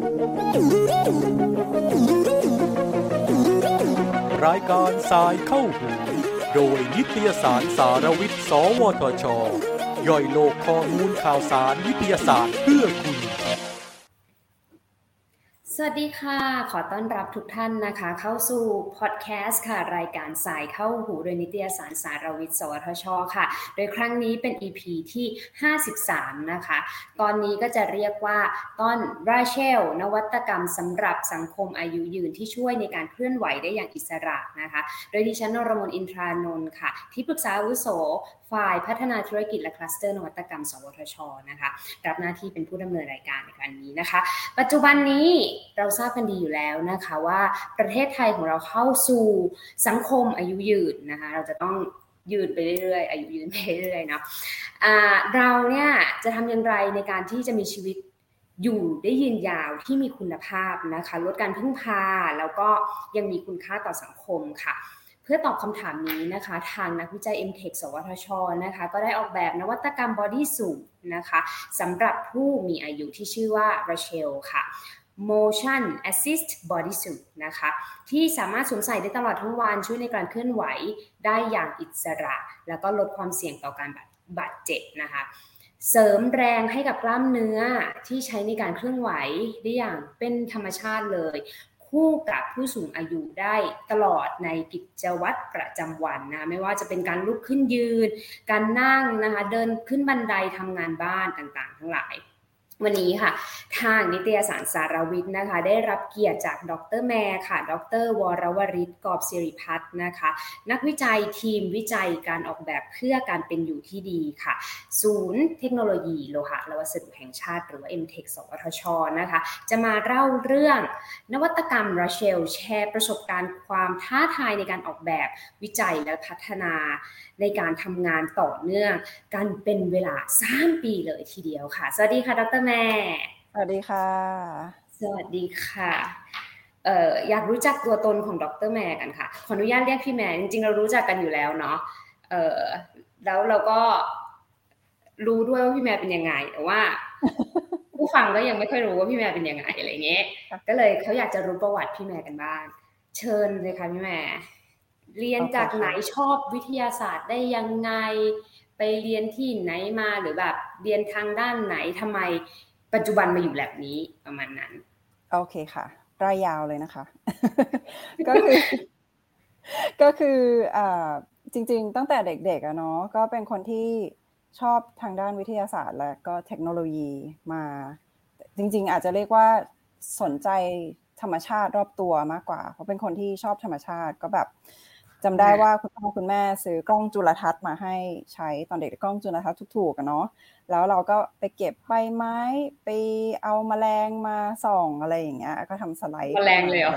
รายการสายเข้าหูโดยนิตยสารสารวิทย์สวทช.ย่อยโลกข้อมูลข่าวสารวิทยาศาสตร์เพื่อคุณสวัสดีค่ะขอต้อนรับทุกท่านนะคะเข้าสู่พอดแคสต์ค่ะรายการสายเข้าหูโดยนิตยสารสารวิทย์สวทช.ค่ะโดยครั้งนี้เป็น EP ที่53นะคะตอนนี้ก็จะเรียกว่าตอน Rachel นวัตกรรมสำหรับสังคมอายุยืนที่ช่วยในการเคลื่อนไหวได้อย่างอิสระนะคะโดยดิฉันนรมนอินทรานนท์ค่ะที่ปรึกษาอาวุโสฝ่ายพัฒนาธุรกิจและคลัสเตอร์นวัตกรรมสวทช.นะคะรับหน้าที่เป็นผู้ดำเนินรายการในครั้งนี้นะคะปัจจุบันนี้เราทราบกันดีอยู่แล้วนะคะว่าประเทศไทยของเราเข้าสู่สังคมอายุยืนนะคะเราจะต้องยืนไปเรื่อยๆอายุยืนไปเรื่อยๆเนาะเราเนี่ยจะทำอย่างไรในการที่จะมีชีวิตอยู่ได้ยืนยาวที่มีคุณภาพนะคะลดการพึ่งพาแล้วก็ยังมีคุณค่าต่อสังคมค่ะเพื่อตอบคำถามนี้นะคะทางนักวิจัย MTech สวทช.นะคะก็ได้ออกแบบนวัตกรรมบอดี้สูทนะคะสำหรับผู้มีอายุที่ชื่อว่า Rachel ค่ะ Motion Assist Body Suit นะคะที่สามารถสวมใส่ได้ตลอดทั้งวันช่วยในการเคลื่อนไหวได้อย่างอิสระแล้วก็ลดความเสี่ยงต่อการบาดเจ็บนะคะเสริมแรงให้กับกล้ามเนื้อที่ใช้ในการเคลื่อนไหวได้อย่างเป็นธรรมชาติเลยคู่กับผู้สูงอายุได้ตลอดในกิจวัตรประจำวันนะไม่ว่าจะเป็นการลุกขึ้นยืนการนั่งนะคะเดินขึ้นบันไดทำงานบ้านต่างๆทั้งหลายวันนี้ค่ะทางนิตยสารสารวิทย์นะคะได้รับเกียรติจากดร.แมร์ค่ะดร.วรวริศกอบศิริพัฒน์นะคะนักวิจัยทีมวิจัยการออกแบบเพื่อการเป็นอยู่ที่ดีค่ะศูนย์เทคโนโลยีโลหะและวัสดุแห่งชาติหรือว่า MTech สวทช.นะคะจะมาเล่าเรื่องนวัตกรรม Rachel แชร์ประสบการณ์ความท้าทายในการออกแบบวิจัยและพัฒนาในการทำงานต่อเนื่องกันเป็นเวลา3ปีเลยทีเดียวค่ะสวัสดีค่ะดร.แม่สวัสดีค่ะสวัสดีค่ะอยากรู้จักตัวตนของดร.แม่กันค่ะขออนุญาตเรียกพี่แม่จริงๆเรารู้จักกันอยู่แล้วเนาะแล้วเราก็รู้ด้วยว่าพี่แม่เป็นยังไงแต่ว่า ผู้ฟังก็ยังไม่ค่อยรู้ว่าพี่แม่เป็นยังไงอะไรเงี้ย ก็เลยเขาอยากจะรู้ประวัติพี่แม่กันบ้างเชิญเลยค่ะพี่แม่เรียนจากไหนชอบวิทยาศาสตร์ได้ยังไงไปเรียนที่ไหนมาหรือแบบเรียนทางด้านไหนทำไมปัจจุบันมาอยู่แบบนี้ประมาณนั้นโอเคค่ะร่ายยาวเลยนะคะ ก็คือจริงๆตั้งแต่เด็กๆอ่ะเนาะก็เป็นคนที่ชอบทางด้านวิทยาศาสตร์และก็เทคโนโลยีมาจริงๆอาจจะเรียกว่าสนใจธรรมชาติรอบตัวมากกว่าเพราะเป็นคนที่ชอบธรรมชาติก็แบบจำได้ว่าคุณพ่อคุณแม่ซื้อกล้องจุลทรรศน์มาให้ใช้ตอนเด็กกล้องจุลทรรศน์ถูกๆกันเนาะแล้วเราก็ไปเก็บใบไม้ไปเอาแมลงมาส่องอะไรอย่างเงี้ยก็ทำสไลด์แมลงเลยเหรอ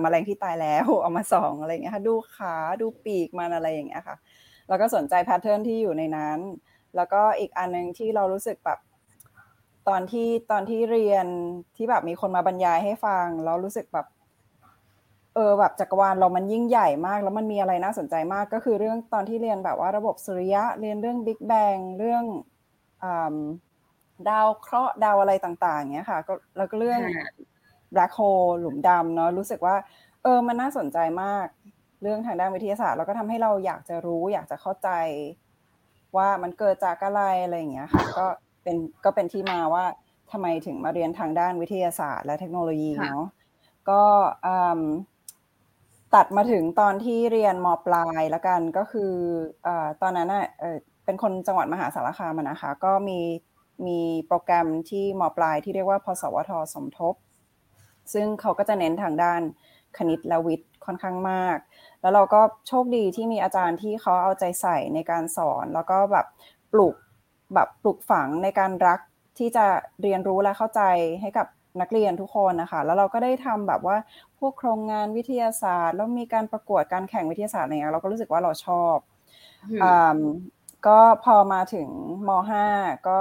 แมลงที่ตายแล้วเอามาส่องอะไรอย่างเงี้ยค่ะดูขาดูปีกมันอะไรอย่างเงี้ยค่ะแล้วก็สนใจแพทเทิร์นที่อยู่ในนั้นแล้วก็อีกอันนึงที่เรารู้สึกแบบตอนที่เรียนที่แบบมีคนมาบรรยายให้ฟังแล้วรู้สึกแบบแบบจักรวาลเรามันยิ่งใหญ่มากแล้วมันมีอะไรน่าสนใจมากก็คือเรื่องตอนที่เรียนแบบว่าระบบสุริยะเรียนเรื่อง Big Bang เรื่องดาวเคราะห์ดาวอะไรต่างๆเงี้ยค่ะก็แล้วก็เรื่อง Black Hole หลุมดำเนาะรู้สึกว่ามันน่าสนใจมากเรื่องทางด้านวิทยาศาสตร์แล้วก็ทำให้เราอยากจะรู้อยากจะเข้าใจว่ามันเกิดจากอะไรอะไรอย่างเงี้ยค่ะก็เป็นที่มาว่าทำไมถึงมาเรียนทางด้านวิทยาศาสตร์และเทคโนโลยีเนาะก็ตัดมาถึงตอนที่เรียนม.ปลายแล้วกันก็คือตอนนั้นเป็นคนจังหวัดมหาสารคามนะคะก็มีโปรแกรมที่ม.ปลายที่เรียกว่าพสวทสมทบซึ่งเขาก็จะเน้นทางด้านคณิตและวิทย์ค่อนข้างมากแล้วเราก็โชคดีที่มีอาจารย์ที่เขาเอาใจใส่ในการสอนแล้วก็แบบปลูกฝังในการรักที่จะเรียนรู้และเข้าใจให้กับนักเรียนทุกคนนะคะแล้วเราก็ได้ทำแบบว่าพวกโครงงานวิทยาศาสตร์แล้วมีการประกวดการแข่งวิทยาศาสตร์อะไรเงี้ยเราก็รู้สึกว่าเราชอบก็พอมาถึงม.5 ก็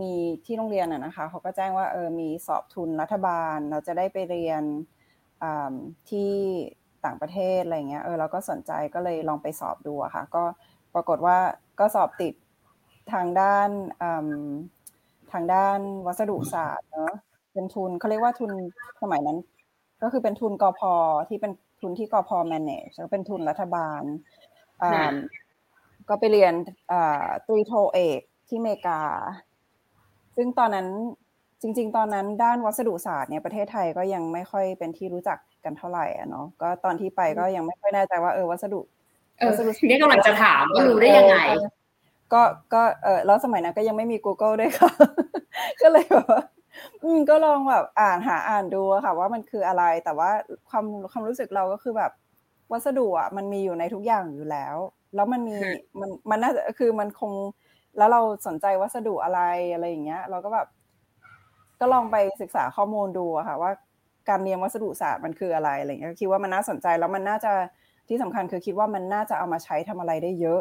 มีที่โรงเรียนนะคะเขาก็แจ้งว่ามีสอบทุนรัฐบาลเราจะได้ไปเรียนที่ต่างประเทศอะไรเงี้ยเราก็สนใจก็เลยลองไปสอบดูค่ะก็ปรากฏว่าก็สอบติดทางด้าน ทางด้านวัสดุศาสตร์เนาะเป็นทุนเขาเรียกว่าทุนสมัยนั้นก็คือเป็นทุนกพ.ที่เป็นทุนที่กพ.แมเนจแล้วเป็นทุนรัฐบาลก็ไปเรียนตรีโทเอกที่อเมริกาซึ่งตอนนั้นจริงๆตอนนั้นด้านวัสดุศาสตร์เนี่ยประเทศไทยก็ยังไม่ค่อยเป็นที่รู้จักกันเท่าไหร่อ่ะเนาะก็ตอนที่ไปก็ยังไม่ค่อยแน่ใจว่าวัสดุนี่กำลังจะถามว่ารู้ได้ยังไงก็แล้วสมัยนั้นก็ยังไม่มี Google ด้วยค่ะก็เลยแบบก็ลองแบบหาอ่านดูค่ะว่ามันคืออะไรแต่ว่าความรู้สึกเราก็คือแบบวัสดุอ่ะมันมีอยู่ในทุกอย่างอยู่แล้วแล้วมันมีมันน่าจะคือมันคงแล้วเราสนใจวัสดุอะไรอย่างเงี้ยเราก็แบบก็ลองไปศึกษาข้อมูลดูอะค่ะว่าการเรียนวัสดุศาสตร์มันคืออะไรอะไรเงี้ยคิดว่ามันน่าสนใจแล้วมันน่าจะที่สำคัญคือคิดว่ามันน่าจะเอามาใช้ทำอะไรได้เยอะ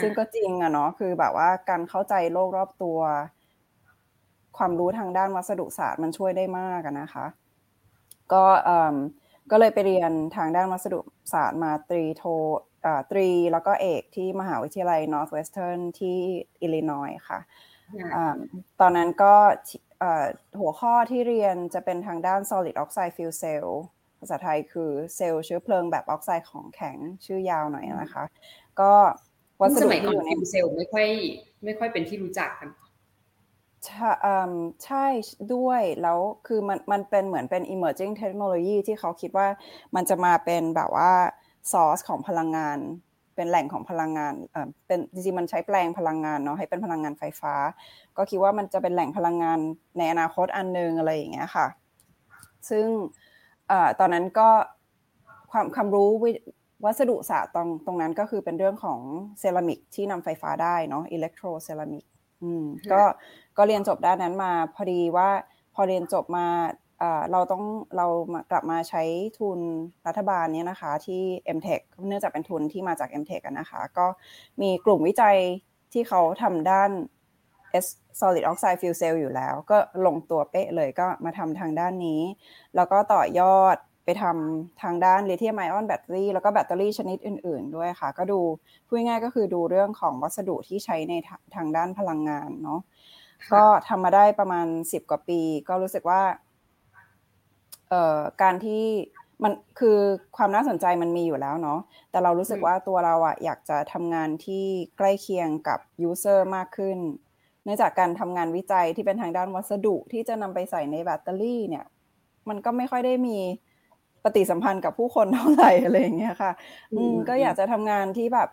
ซึ่งก็จริงอะเนาะคือแบบว่าการเข้าใจโลกรอบตัวความรู้ทางด้านวัสดุศาสตร์มันช่วยได้มากอะนะคะก็เลยไปเรียนทางด้านวัสดุศาสตร์มาตรีแล้วก็เอกที่มหาวิทยาลัย Northwestern ที่ Illinois ค่ะตอนนั้นก็หัวข้อที่เรียนจะเป็นทางด้าน Solid Oxide Fuel Cell ภาษาไทยคือเซลล์เชื้อเพลิงแบบออกไซด์ของแข็งชื่อยาวหน่อยนะคะก็วัสดุที่อยู่ในเซลล์ไม่ค่อยเป็นที่รู้จักกันใช่ด้วยแล้วคือมันเป็นเหมือนเป็น emerging technology ที่เขาคิดว่ามันจะมาเป็นแบบว่า source ของพลังงานเป็นแหล่งของพลังงานเป็นจริงๆมันใช้แปลงพลังงานเนาะให้เป็นพลังงานไฟฟ้าก็คิดว่ามันจะเป็นแหล่งพลังงานในอนาคตอันนึงอะไรอย่างเงี้ยค่ะซึ่งตอนนั้นก็ความรู้วัสดุศาสตร์ตรงนั้นก็คือเป็นเรื่องของเซรามิกที่นำไฟฟ้าได้เนาะอิเล็กโทรเซรามิกก็เรียนจบด้านนั้นมาพอดีว่าพอเรียนจบมาเรากลับมาใช้ทุนรัฐบาลเนี่ยนะคะที่ MTech เนื่องจากเป็นทุนที่มาจาก MTech อ่ะนะคะก็มีกลุ่มวิจัยที่เขาทำด้าน Solid Oxide Fuel Cell อยู่แล้วก็ลงตัวเป๊ะเลยก็มาทำทางด้านนี้แล้วก็ต่อยอดไปทำทางด้าน Lithium Ion Battery แล้วก็แบตเตอรี่ชนิดอื่นๆด้วยค่ะก็ดูพูดง่ายก็คือดูเรื่องของวัสดุที่ใช้ในทางด้านพลังงานเนาะก็ทำมาได้ประมาณ10กว่าปีก็รู้สึกว่าการที่มันคือความน่าสนใจมันมีอยู่แล้วเนาะแต่เรารู้สึกว่าตัวเราอะอยากจะทำงานที่ใกล้เคียงกับยูเซอร์มากขึ้นเนื่องจากการทำงานวิจัยที่เป็นทางด้านวัสดุที่จะนำไปใส่ในแบตเตอรี่เนี่ยมันก็ไม่ค่อยได้มีปฏิสัมพันธ์กับผู้คนเท่าไหร่อะไรอย่างเงี้ยค่ะก็อยากจะทำงานที่แบบ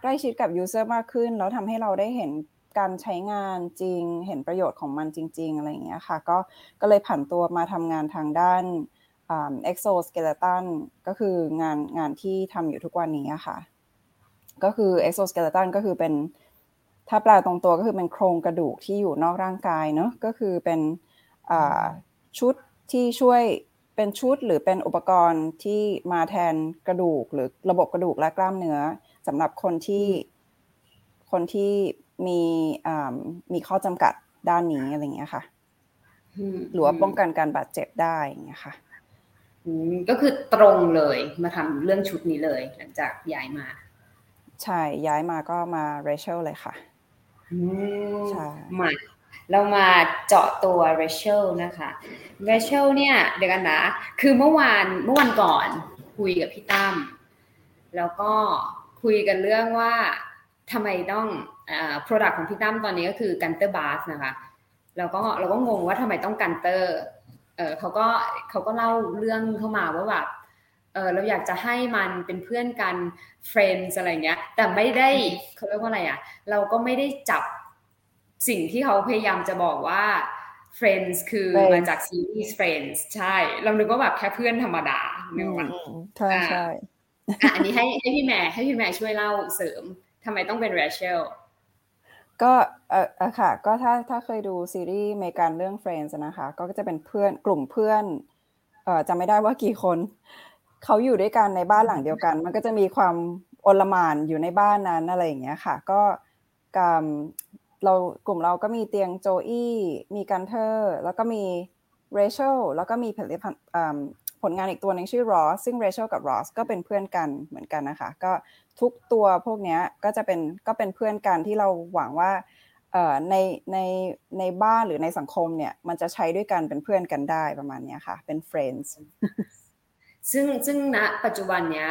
ใกล้ชิดกับยูเซอร์มากขึ้นแล้วทำให้เราได้เห็นการใช้งานจริงเห็นประโยชน์ของมันจริงๆอะไรอย่างเงี้ยค่ะก็เลยผันตัวมาทำงานทางด้านexoskeleton ก็คืองานที่ทำอยู่ทุกวันนี้ค่ะก็คือ exoskeleton ก็คือเป็นถ้าแปลตรงตัวก็คือเป็นโครงกระดูกที่อยู่นอกร่างกายเนาะก็คือเป็นชุดที่ช่วยเป็นชุดหรือเป็นอุปกรณ์ที่มาแทนกระดูกหรือระบบกระดูกและกล้ามเนื้อสำหรับคนที่มีข้อจำกัดด้านนี้อะไรอย่างเงี้ยค่ะหรือว่าป้องกันการบาดเจ็บได้อย่างเงี้ยค่ะก็คือตรงเลยมาทำเรื่องชุดนี้เลยหลังจากย้ายมาใช่ย้ายมาก็มา Rachel เลยค่ะใช่มาเรามาเจาะตัว Rachel นะคะ Rachel เนี่ยเดี๋ยวกันนะคือเมื่อวันก่อนคุยกับพี่ตั้มแล้วก็คุยกันเรื่องว่าทำไมต้องproduct ของพี่ตั้มตอนนี้ก็คือกันเตอร์บาสนะคะเราก็งงว่าทำไมต้องกันเตอร์เขาก็เล่าเรื่องเข้ามาว่าแบบเราอยากจะให้มันเป็นเพื่อนกัน friends อะไรเงี้ยแต่ไม่ได้เขาเรียกว่าอะไรอ่ะเราก็ไม่ได้จับสิ่งที่เขาพยายามจะบอกว่า friends คือมาจากซีรีส์ friends ใช่เรานึกว่าแบบแค่เพื่อนธรรมดานึกว่าใช่ใช่อันนี้ให้พี่แม่ช่วยเล่าเสริมทำไมต้องเป็น Rachelก็ค่ะก็ถ้าเคยดูซีรีส์อเมริกันเรื่อง Friends นะคะก็จะเป็นเพื่อนกลุ่มเพื่อนจำไม่ได้ว่ากี่คนเขาอยู่ด้วยกันในบ้านหลังเดียวกันมันก็จะมีความโอลหม่านอยู่ในบ้านนั้นอะไรอย่างเงี้ยค่ะก็กลุ่มเราก็มีเตียงโจอี้มีกันเทอร์แล้วก็มีเรเชลแล้วก็มีผลงานอีกตัวนึงชื่อ Ross ซึ่ง Rachel กับ Ross ก็เป็นเพื่อนกันเหมือนกันนะคะก็ทุกตัวพวกเนี้ยก็เป็นเพื่อนกันที่เราหวังว่า ในบ้านหรือในสังคมเนี่ยมันจะใช้ด้วยกันเป็นเพื่อนกันได้ประมาณนี้ค่ะเป็น friends ซึ่งณปัจจุบันเนี้ย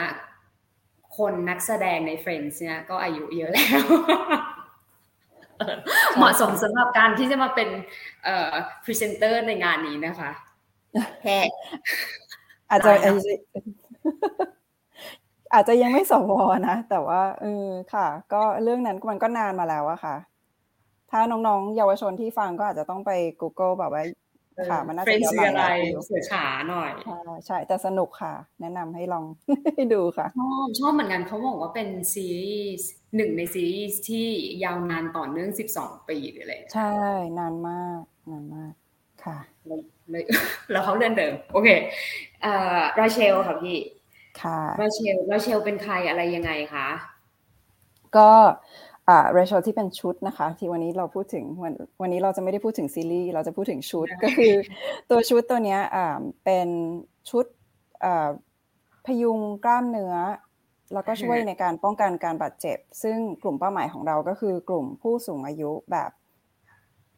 คนนักแสดงใน friends เนี่ยก็อายุเยอะแล้วเหมาะสมสำหรับการที่จะมาเป็นพรีเซนเตอร์ในงานนี้นะคะแค่อาจจะยังไม่สวนะแต่ว่าค่ะก็เรื่องนั้นมันก็นานมาแล้วอะค่ะถ้าน้องๆเยาวชนที่ฟังก็อาจจะต้องไป Google แบบว่าค่ะมันน่าจะย้อนหลังศึกษาหน่อยใช่แต่สนุกค่ะแนะนำให้ลองให้ดูค่ะชอบเหมือนกันเขาบอกว่าเป็นซีรีส์1ในซีรีส์ที่ยาวนานต่อเนื่อง12 ปีหรืออะไรใช่นานมากค่ะแล้วเขาเล่นเดิมโอเคRachel ค่ะพี่ค่ะ Rachel เป็นใครอะไรยังไงคะก็Rachel ที่เป็นชุดนะคะที่วันนี้เราพูดถึงวันนี้เราจะไม่ได้พูดถึงซีรีส์เราจะพูดถึงชุด ก็คือตัวชุดตัวเนี้ยเป็นชุดพยุงกล้ามเนื้อแล้วก็ช่วยในการป้องกันการบาดเจ็บซึ่งกลุ่มเป้าหมายของเราก็คือกลุ่มผู้สูงอายุแบบ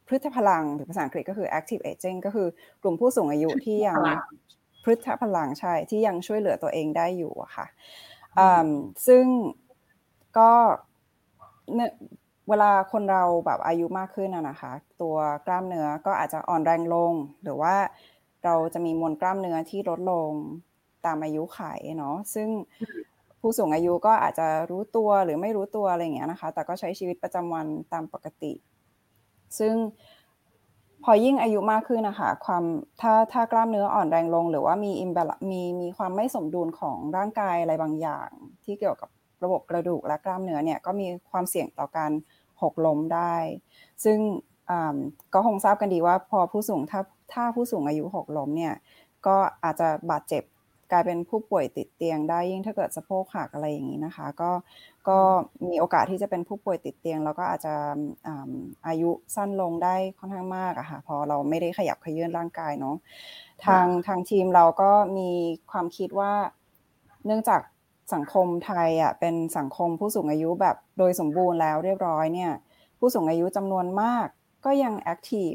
พฤทธพลังหรือภาษาอังกฤษก็คือ active aging ก็คือกลุ่มผู้สูงอายุที่ยังพฤทธพลังใช่ที่ยังช่วยเหลือตัวเองได้อยู่อะค่ะซึ่งก็เวลาคนเราแบบอายุมากขึ้นนะคะตัวกล้ามเนื้อก็อาจจะอ่อนแรงลงหรือว่าเราจะมีมวลกล้ามเนื้อที่ลดลงตามอายุไขเนาะซึ่งผู้สูงอายุก็อาจจะรู้ตัวหรือไม่รู้ตัวอะไรอย่างเงี้ยนะคะแต่ก็ใช้ชีวิตประจำวันตามปกติซึ่งพอยิ่งอายุมากขึ้นนะคะความถ้ากล้ามเนื้ออ่อนแรงลงหรือว่ามีมีความไม่สมดุลของร่างกายอะไรบางอย่างที่เกี่ยวกับระบบกระดูกและกล้ามเนื้อเนี่ยก็มีความเสี่ยงต่อการหกล้มได้ซึ่งก็คงทราบกันดีว่าพอผู้สูงถ้าผู้สูงอายุหกล้มเนี่ยก็อาจจะบาดเจ็บกลายเป็นผู้ป่วยติดเตียงได้ยิ่งถ้าเกิดสะโพกหักอะไรอย่างนี้นะคะก็มีโอกาสที่จะเป็นผู้ป่วยติดเตียงแล้วก็อาจจะอายุสั้นลงได้ค่อนข้างมากอะค่ะพอเราไม่ได้ขยับเขยื้อนร่างกายเนาะทางทีมเราก็มีความคิดว่าเนื่องจากสังคมไทยอ่ะเป็นสังคมผู้สูงอายุแบบโดยสมบูรณ์แล้วเรียบร้อยเนี่ยผู้สูงอายุจำนวนมากก็ยังแอคทีฟ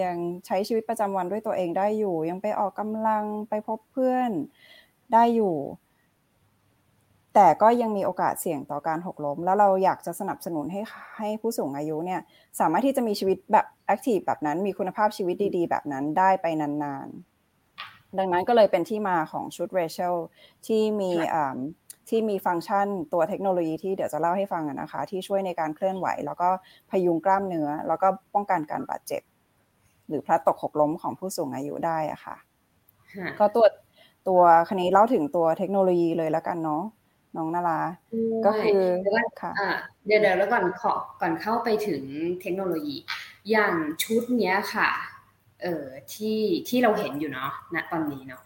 ยังใช้ชีวิตประจำวันด้วยตัวเองได้อยู่ยังไปออกกำลังไปพบเพื่อนได้อยู่แต่ก็ยังมีโอกาสเสี่ยงต่อการหกล้มแล้วเราอยากจะสนับสนุนให้ผู้สูงอายุเนี่ยสามารถที่จะมีชีวิตแบบแอคทีฟแบบนั้นมีคุณภาพชีวิตดีๆแบบนั้นได้ไปนานๆดังนั้นก็เลยเป็นที่มาของชุด Rachel ที่มีฟังก์ชันตัวเทคโนโลยีที่เดี๋ยวจะเล่าให้ฟังนะคะที่ช่วยในการเคลื่อนไหวแล้วก็พยุงกล้ามเนื้อแล้วก็ป้องกันการบาดเจ็บหรือพลัดตกหกล้มของผู้สูงอายุได้อะค่ะก็ตัวคราวนี้เล่าถึงตัวเทคโนโลยีเลยแล้วกันเนาะน้องนาราก็คือค่ะเดี๋ยวแล้วก่อนเข้าไปถึงเทคโนโลยีอย่างชุดเนี้ยค่ะที่เราเห็นอยู่เนาะณตอนนี้เนาะ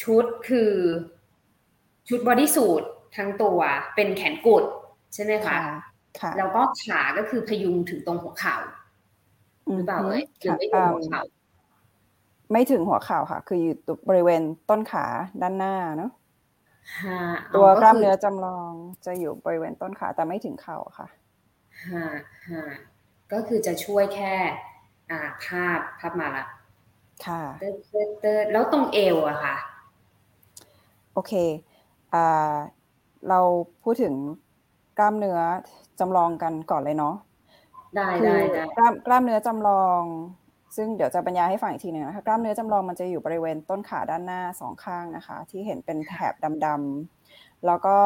ชุดคือชุดบอดี้สูททั้งตัวเป็นแขนกุดใช่ไหมคะแล้วก็ขาก็คือพยุงถึงตรงหัวเข่าหรือเปล่าเอ้ยถึงไม่ถึงหัวเข่าไม่ถึงหัวเข่าค่ะคืออยู่บริเวณต้นขาด้านหน้าเนาะตัวกล้ามเนื้อจำลองจะอยู่บริเวณต้นขาแต่ไม่ถึงเข่าค่ะก็คือจะช่วยแค่ภาพมาละค่ะแล้วตรงเอวอะค่ะโอเคเราพูดถึงกล้ามเนื้อจำลองกันก่อนเลยเนาะได้กล้ามเนื้อจำลองซึ่งเดี๋ยวจะบรรยายให้ฟังอีกทีนึงนะคะกล้ามเนื้อจำลองมันจะอยู่บริเวณต้นขาด้านหน้า2ข้างนะคะที่เห็นเป็นแถบดำๆแล้วก็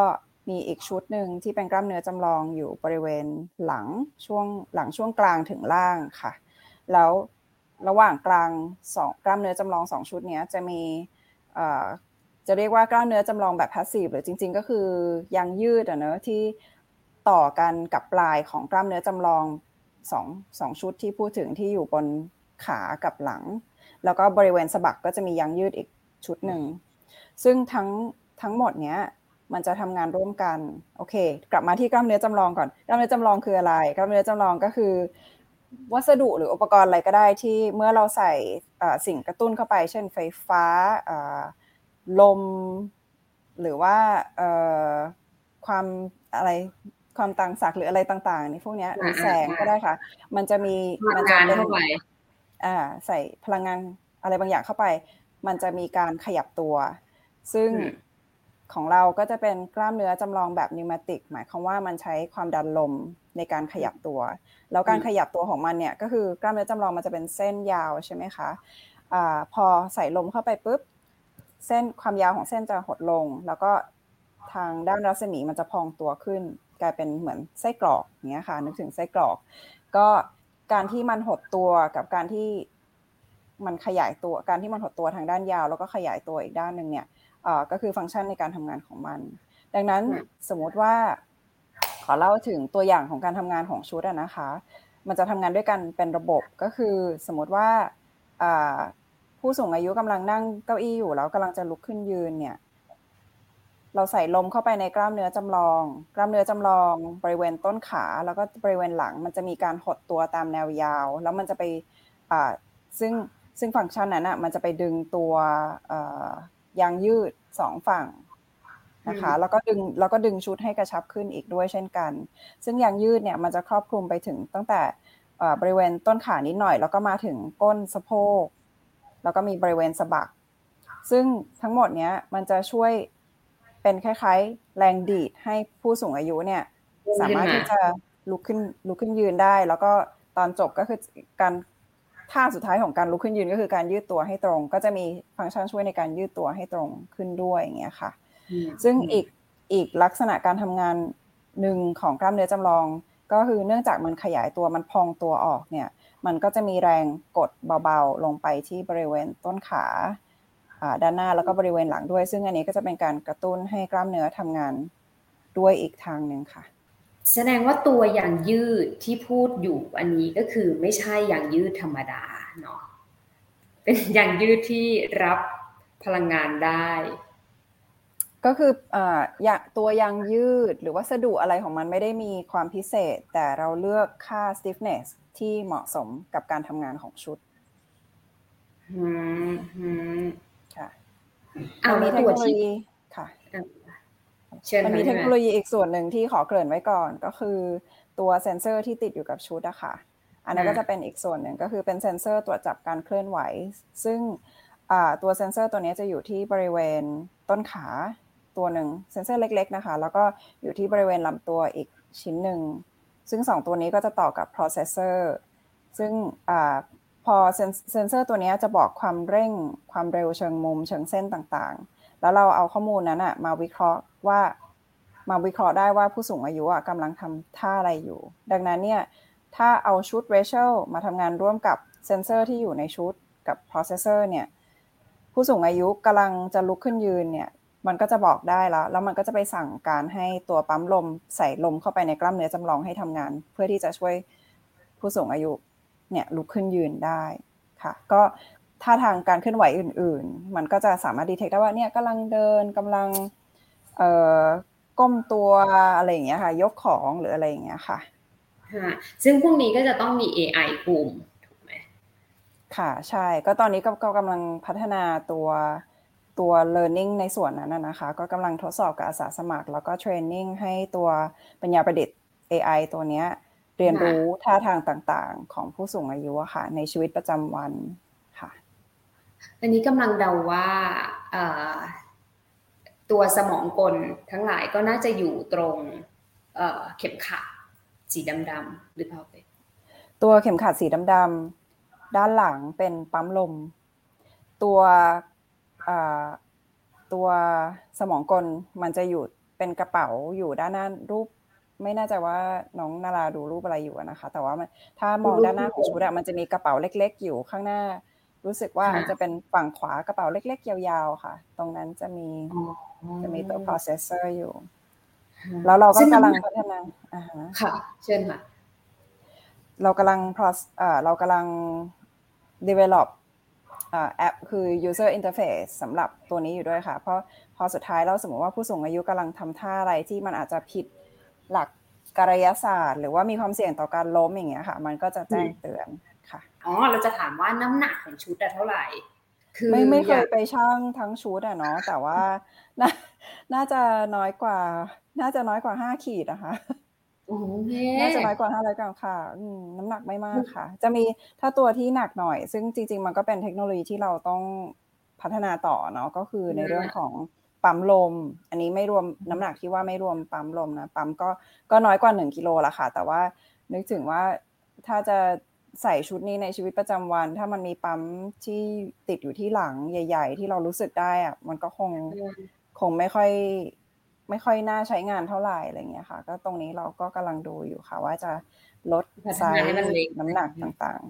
มีอีกชุดนึงที่เป็นกล้ามเนื้อจำลองอยู่บริเวณหลังช่วงกลางถึงล่างค่ะแล้วระหว่างกลาง2กล้ามเนื้อจำลอง2ชุดเนี้ยจะมีจะเรียกว่ากล้ามเนื้อจำลองแบบพาสซีฟหรือจริงๆก็คือยางยืดเนอะที่ต่อกันกับปลายของกล้ามเนื้อจำลองสองชุดที่พูดถึงที่อยู่บนขากับหลังแล้วก็บริเวณสะบักก็จะมียางยืดอีกชุดหนึ่งซึ่งทั้งหมดเนี้ยมันจะทำงานร่วมกันโอเคกลับมาที่กล้ามเนื้อจำลองก่อนกล้ามเนื้อจำลองคืออะไรกล้ามเนื้อจำลองก็คือวัสดุหรืออุปกรณ์อะไรก็ได้ที่เมื่อเราใส่สิ่งกระตุ้นเข้าไปเช่นไฟฟ้าลมหรือว่าความอะไร ความต่างศักย์หรืออะไรต่างๆนี่พวกนี้แสงก็ได้ค่ะมันจะมีมันจะเป็นใส่พลังงานอะไรบางอย่างเข้าไปมันจะมีการขยับตัวซึ่งของเราก็จะเป็นกล้ามเนื้อจำลองแบบนิวมาติกหมายความว่ามันใช้ความดันลมในการขยับตัวแล้วการขยับตัวของมันเนี่ยก็คือกล้ามเนื้อจำลองมันจะเป็นเส้นยาวใช่ไหมคะพอใส่ลมเข้าไปปุ๊บเส้นความยาวของเส้นจะหดลงแล้วก็ทางด้านรัศมีมันจะพองตัวขึ้นกลายเป็นเหมือนไส้กรอกอย่างเงี้ยค่ะนึกถึงไส้กรอกก็การที่มันหดตัวกับการที่มันขยายตัวการที่มันหดตัวทางด้านยาวแล้วก็ขยายตัวอีกด้านนึงเนี่ยก็คือฟังก์ชันในการทำงานของมันดังนั้นสมมติว่าขอเล่าถึงตัวอย่างของการทำงานของชุดนะคะมันจะทำงานด้วยกันเป็นระบบก็คือสมมติว่าผู้สูงอายุกำลังนั่งเก้าอี้อยู่แล้วกำลังจะลุกขึ้นยืนเนี่ยเราใส่ลมเข้าไปในกล้ามเนื้อจำลองกล้ามเนื้อจำลองบริเวณต้นขาแล้วก็บริเวณหลังมันจะมีการหดตัวตามแนวยาวแล้วมันจะไปซึ่งฟังก์ชันนั้นอ่ะมันจะไปดึงตัวยางยืดสองฝั่งนะคะแล้วก็ดึงชุดให้กระชับขึ้นอีกด้วยเช่นกันซึ่งยางยืดเนี่ยมันจะครอบคลุมไปถึงตั้งแต่บริเวณต้นขานิดหน่อยแล้วก็มาถึงก้นสะโพกแล้วก็มีบริเวณสะบักซึ่งทั้งหมดเนี้ยมันจะช่วยเป็นคล้ายๆแรงดีดให้ผู้สูงอายุเนี่ยสามารถที่จะลุกขึ้นยืนได้แล้วก็ตอนจบก็คือการท่าสุดท้ายของการลุกขึ้นยืนก็คือการยืดตัวให้ตรงก็จะมีฟังก์ชันช่วยในการยืดตัวให้ตรงขึ้นด้วยอย่างเงี้ยค่ะซึ่งอีกลักษณะการทำงานหนึ่งของกล้ามเนื้อจำลองก็คือเนื่องจากมันขยายตัวมันพองตัวออกเนี่ยมันก็จะมีแรงกดเบาๆลงไปที่บริเวณต้นขาด้านหน้าแล้วก็บริเวณหลังด้วยซึ่งอันนี้ก็จะเป็นการกระตุ้นให้กล้ามเนื้อทำงานด้วยอีกทางนึงค่ะแสดงว่าตัวอย่างยืดที่พูดอยู่อันนี้ก็คือไม่ใช่อย่างยืดธรรมดาเนาะเป็นอย่างยืดที่รับพลังงานได้ก็คือตัวอย่างยืดหรือวัสดุอะไรของมันไม่ได้มีความพิเศษแต่เราเลือกค่า stiffness ที่เหมาะสมกับการทำงานของชุดค่ะมีเทคโนโลยีค่ะมันมีเทคโนโลยีอีกส่วนหนึ่งที่ขอเกริ่นไว้ก่อนก็คือตัวเซ็นเซอร์ที่ติดอยู่กับชุดอะค่ะอันนั้นก็จะเป็นอีกส่วนหนึ่งก็คือเป็นเซ็นเซอร์ตรวจจับการเคลื่อนไหวซึ่งตัวเซ็นเซอร์ตัวนี้จะอยู่ที่บริเวณต้นขาตัวหนึ่งเซ็นเซอร์เล็กๆนะคะแล้วก็อยู่ที่บริเวณลำตัวอีกชิ้นหนึ่งซึ่งสองตัวนี้ก็จะต่อกับ processor ซึ่งพอเซ็นเซอร์ตัวนี้จะบอกความเร่งความเร็วเชิงมุมเชิงเส้นต่างๆแล้วเราเอาข้อมูลนั้นอะมาวิเคราะห์ได้ว่าผู้สูงอายุกำลังทำท่าอะไรอยู่ดังนั้นเนี่ยถ้าเอาชุด Rachel มาทำงานร่วมกับเซ็นเซอร์ที่อยู่ในชุดกับ processor เนี่ยผู้สูงอายุกำลังจะลุกขึ้นยืนเนี่ยมันก็จะบอกได้แล้วมันก็จะไปสั่งการให้ตัวปั๊มลมใส่ลมเข้าไปในกล้ามเนื้อจำลองให้ทำงานเพื่อที่จะช่วยผู้สูงอายุเนี่ยลุกขึ้นยืนได้ค่ะก็ท่าทางการเคลื่อนไหวอื่นๆมันก็จะสามารถดีเทคได้ว่าเนี่ยกำลังเดินกำลังก้มตัวอะไรอย่างเงี้ยค่ะยกของหรืออะไรอย่างเงี้ยค่ะซึ่งพวกนี้ก็จะต้องมี AI กลุ่มถูกไหมค่ะใช่ก็ตอนนี้ก็กำลังพัฒนาตัว learning ในส่วนนั้นนะคะก็กำลังทดสอบกับอาสาสมัครแล้วก็เทรนนิ่งให้ตัวปัญญาประดิษฐ์ AI ตัวเนี้ยเรียนรู้ท่าทางต่างๆของผู้สูงอายุค่ะในชีวิตประจำวันค่ะอันนี้กำลังเดาว่าตัวสมองกลทั้งหลายก็น่าจะอยู่ตรงเข็มขัดสีดำๆหรือเปล่าเป็นตัวเข็มขัดสีดำๆด้านหลังเป็นปั๊มลมตัวสมองกลมันจะอยู่เป็นกระเป๋าอยู่ด้านหน้ารูปไม่น่าจะว่าน้องนาราดูรูปอะไรอยู่นะคะแต่ว่าถ้ามองด้านหน้าของชุดมันจะมีกระเป๋าเล็กๆอยู่ข้างหน้ารู้สึกว่าจะเป็นฝั่งขวากระเป๋าเล็กๆยาวๆค่ะตรงนั้นจะมีตัว processor อยู่แล้วเราก็กำลังพัฒนาค่ะเช่นค่ะเรากำลัง develop แอปคือ user interface สำหรับตัวนี้อยู่ด้วยค่ะเพราะพอสุดท้ายเราสมมติว่าผู้สูงอายุกำลังทำท่าอะไรที่มันอาจจะผิดหลักกายศาสตร์หรือว่ามีความเสี่ยงต่อการล้มอย่างเงี้ยค่ะมันก็จะแจ้งเตือนค่ะอ๋อเราจะถามว่าน้ำหนักของชุดเท่าไหร่คือไม่เคยไปชั่งทั้งชุดเนาะแต่ว่าน่าจะน้อยกว่า5ขีดนะคะ น่าจะน้อยกว่า500กรัมค่ะน้ำหนักไม่มากค่ะจะมีถ้าตัวที่หนักหน่อยซึ่งจริงๆมันก็เป็นเทคโนโลยีที่เราต้องพัฒนาต่อเนาะก็คือในเรื่องของปั๊มลมอันนี้ไม่รวมน้ำหนักที่ว่าไม่รวมปั๊มลมนะปั๊มก็น้อยกว่า1กิโลละค่ะแต่ว่านึกถึงว่าถ้าจะใส่ชุดนี้ในชีวิตประจำวันถ้ามันมีปั๊มที่ติดอยู่ที่หลังใหญ่ๆที่เรารู้สึกได้อะมันก็คงไม่ค่อยน่าใช้งานเท่าไหร่อะไรเงี้ยค่ะก็ตรงนี้เราก็กำลังดูอยู่ค่ะว่าจะลดไซส์น้ำหนักต่าง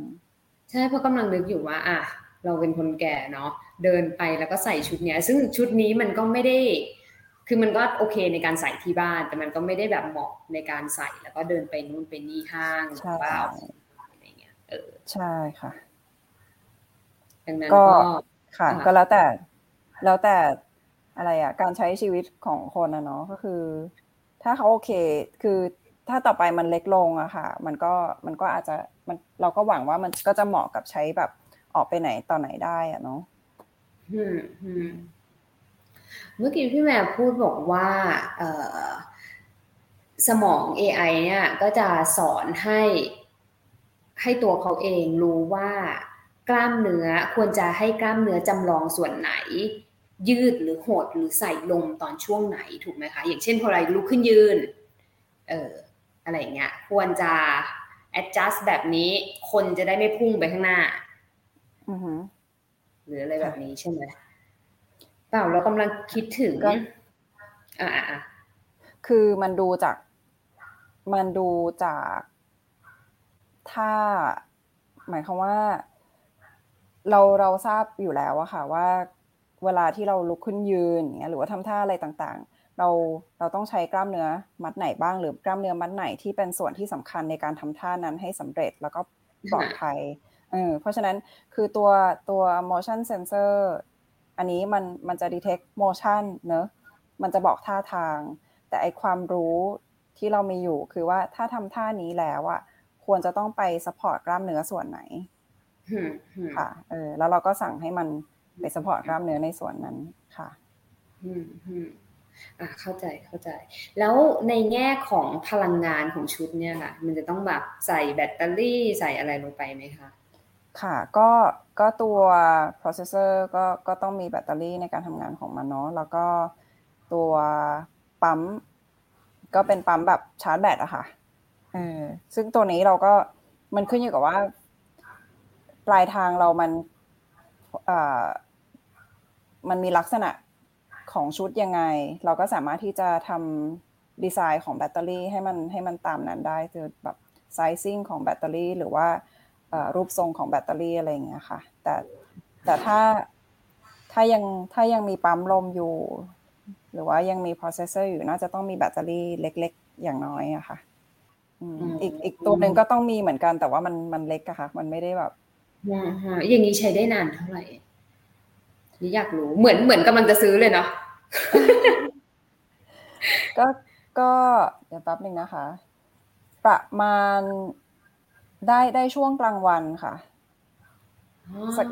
ๆใช่เพราะกำลังนึกอยู่ว่าอ่ะเราเป็นคนแก่เนาะเดินไปแล้วก็ใส่ชุดเนี้ยซึ่งชุดนี้มันก็ไม่ได้คือมันก็โอเคในการใส่ที่บ้านแต่มันก็ไม่ได้แบบเหมาะในการใส่แล้วก็เดินไปนู่นไปนี่ห้างหรือว่าอะไรเงี้ยใช่ค่ะดังนั้นก็ค่ะก็แล้วแต่อะไรอ่ะการใช้ชีวิตของคนนะเนาะก็คือถ้าเขาโอเคคือถ้าต่อไปมันเล็กลงอะค่ะมันก็อาจจะมันเราก็หวังว่ามันก็จะเหมาะกับใช้แบบออกไปไหนตอนไหนได้อะเนาะเมื่อกี้พี่แม่พูดบอกว่าสมอง AI เนี่ยก็จะสอนให้ตัวเขาเองรู้ว่ากล้ามเนื้อควรจะให้กล้ามเนื้อจำลองส่วนไหนยืดหรือหดหรือใส่ลมตอนช่วงไหนถูกไหมคะอย่างเช่นพอเราลุกขึ้นยืนอะไรอย่างเงี้ยควรจะ adjust แบบนี้คนจะได้ไม่พุ่งไปข้างหน้าหรืออะไรแบบนี้ใช่ไหมเปล่าเรากำลังคิดถึงคือมันดูจากถ้าหมายความว่าเราทราบอยู่แล้วอะค่ะว่าเวลาที่เราลุกขึ้นยืนอย่างเงี้ยหรือว่าทำท่าอะไรต่างๆเราต้องใช้กล้ามเนื้อมัดไหนบ้างหรือกล้ามเนื้อมัดไหนที่เป็นส่วนที่สำคัญในการทำท่านั้นให้สำเร็จแล้วก็ปลอดภัยเพราะฉะนั้นคือตัว motion sensor อันนี้มันจะ detect motion เนอะมันจะบอกท่าทางแต่ไอความรู้ที่เรามีอยู่คือว่าถ้าทำท่านี้แล้วอ่ะควรจะต้องไป support กล้ามเนื้อส่วนไหนค่ะแล้วเราก็สั่งให้มันไป support กล้ามเนื้อในส่วนนั้นค่ะเข้าใจแล้วในแง่ของพลังงานของชุดเนี่ยค่ะมันจะต้องแบบใส่แบตเตอรี่ใส่อะไรลงไปไหมคะค่ะก็ตัว processor ก็ต้องมีแบตเตอรี่ในการทำงานของมันเนาะแล้วก็ตัวปั๊มก็เป็นปั๊มแบบชาร์จแบตอะค่ะซึ่งตัวนี้เราก็มันขึ้นอยู่กับว่าปลายทางเรามันมีลักษณะของชุดยังไงเราก็สามารถที่จะทำดีไซน์ของแบตเตอรี่ให้มันตามนั้นได้คือแบบไซซิ่งของแบตเตอรี่หรือว่ารูปทรงของแบตเตอรี่อะไรอย่างเงี้ยค่ะแต่ถ้ายังมีปั๊มลมอยู่หรือว่ายังมี processor อยู่น่าจะต้องมีแบตเตอรี่เล็กๆอย่างน้อยอะค่ะอีกตัวนึงก็ต้องมีเหมือนกันแต่ว่ามันเล็กอะค่ะมันไม่ได้แบบอย่างนี้ใช้ได้นานเท่าไหร่นี่อยากรู้เหมือนกำลังจะซื้อเลยเนาะก็เดี๋ยวแป๊บนึงนะคะประมาณได้ช่วงกลางวันค่ะ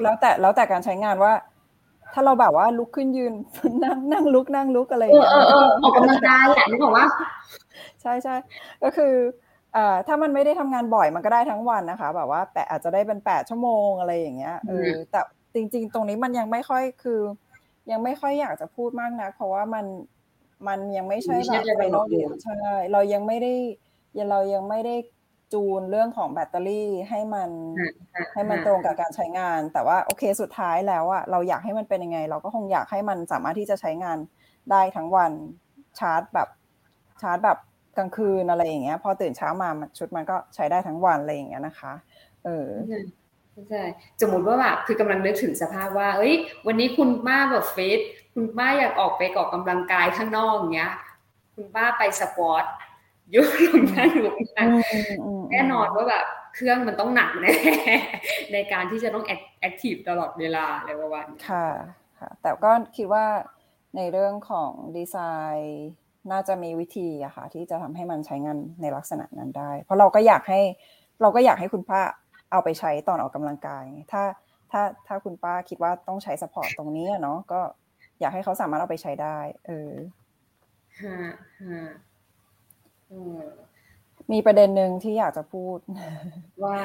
แล้วแต่การใช้งานว่าถ้าเราแบบว่าลุกขึ้นยืนนั่งลุกอะไรอย่างเงี้ยออกกำลังกายแหละนึกบอกว่าใช่ๆก็คือถ้ามันไม่ได้ทำงานบ่อยมันก็ได้ทั้งวันนะคะแบบว่าแต่อาจจะได้เป็น8ชั่วโมงอะไรอย่างเงี้ยแต่จริงๆตรงนี้มันยังไม่ค่อยคือยังไม่ค่อยอยากจะพูดมากนะเพราะว่ามันยังไม่ใช่แบบไฟนอลเดียวใช่เรายังไม่ได้จูนเรื่องของแบตเตอรี่ให้มันตรงกับการใช้งานแต่ว่าโอเคสุดท้ายแล้วอะเราอยากให้มันเป็นยังไงเราก็คงอยากให้มันสามารถที่จะใช้งานได้ทั้งวันชาร์จแบบกลางคืนอะไรอย่างเงี้ยพอตื่นเช้ามาชุดมันก็ใช้ได้ทั้งวันอะไรอย่างเงี้ยนะคะใช่สมมติว่าแบบคือกำลังนึกถึงสภาพว่าเอ้ยวันนี้คุณป้าแบบฟิตคุณป้าอยากออกไปออกกำลังกายข้างนอกอย่างเงี้ยคุณป้าไปสควอตยืดลงนั่งลุกนั่งแน่นอนว่าแบบเครื่องมันต้องหนักแน่ในการที่จะต้องแอคทีฟตลอดเวลาเลยวันค่ะแต่ก็คิดว่าในเรื่องของดีไซน์น่าจะมีวิธีอะค่ะที่จะทำให้มันใช้งานในลักษณะนั้นได้เพราะเราก็อยากให้คุณป้าเอาไปใช้ตอนออกกำลังกายถ้าคุณป้าคิดว่าต้องใช้ซัพพอร์ตตรงนี้เนาะก็อยากให้เขาสามารถเอาไปใช้ได้ มีประเด็นหนึ่งที่อยากจะพูดว่า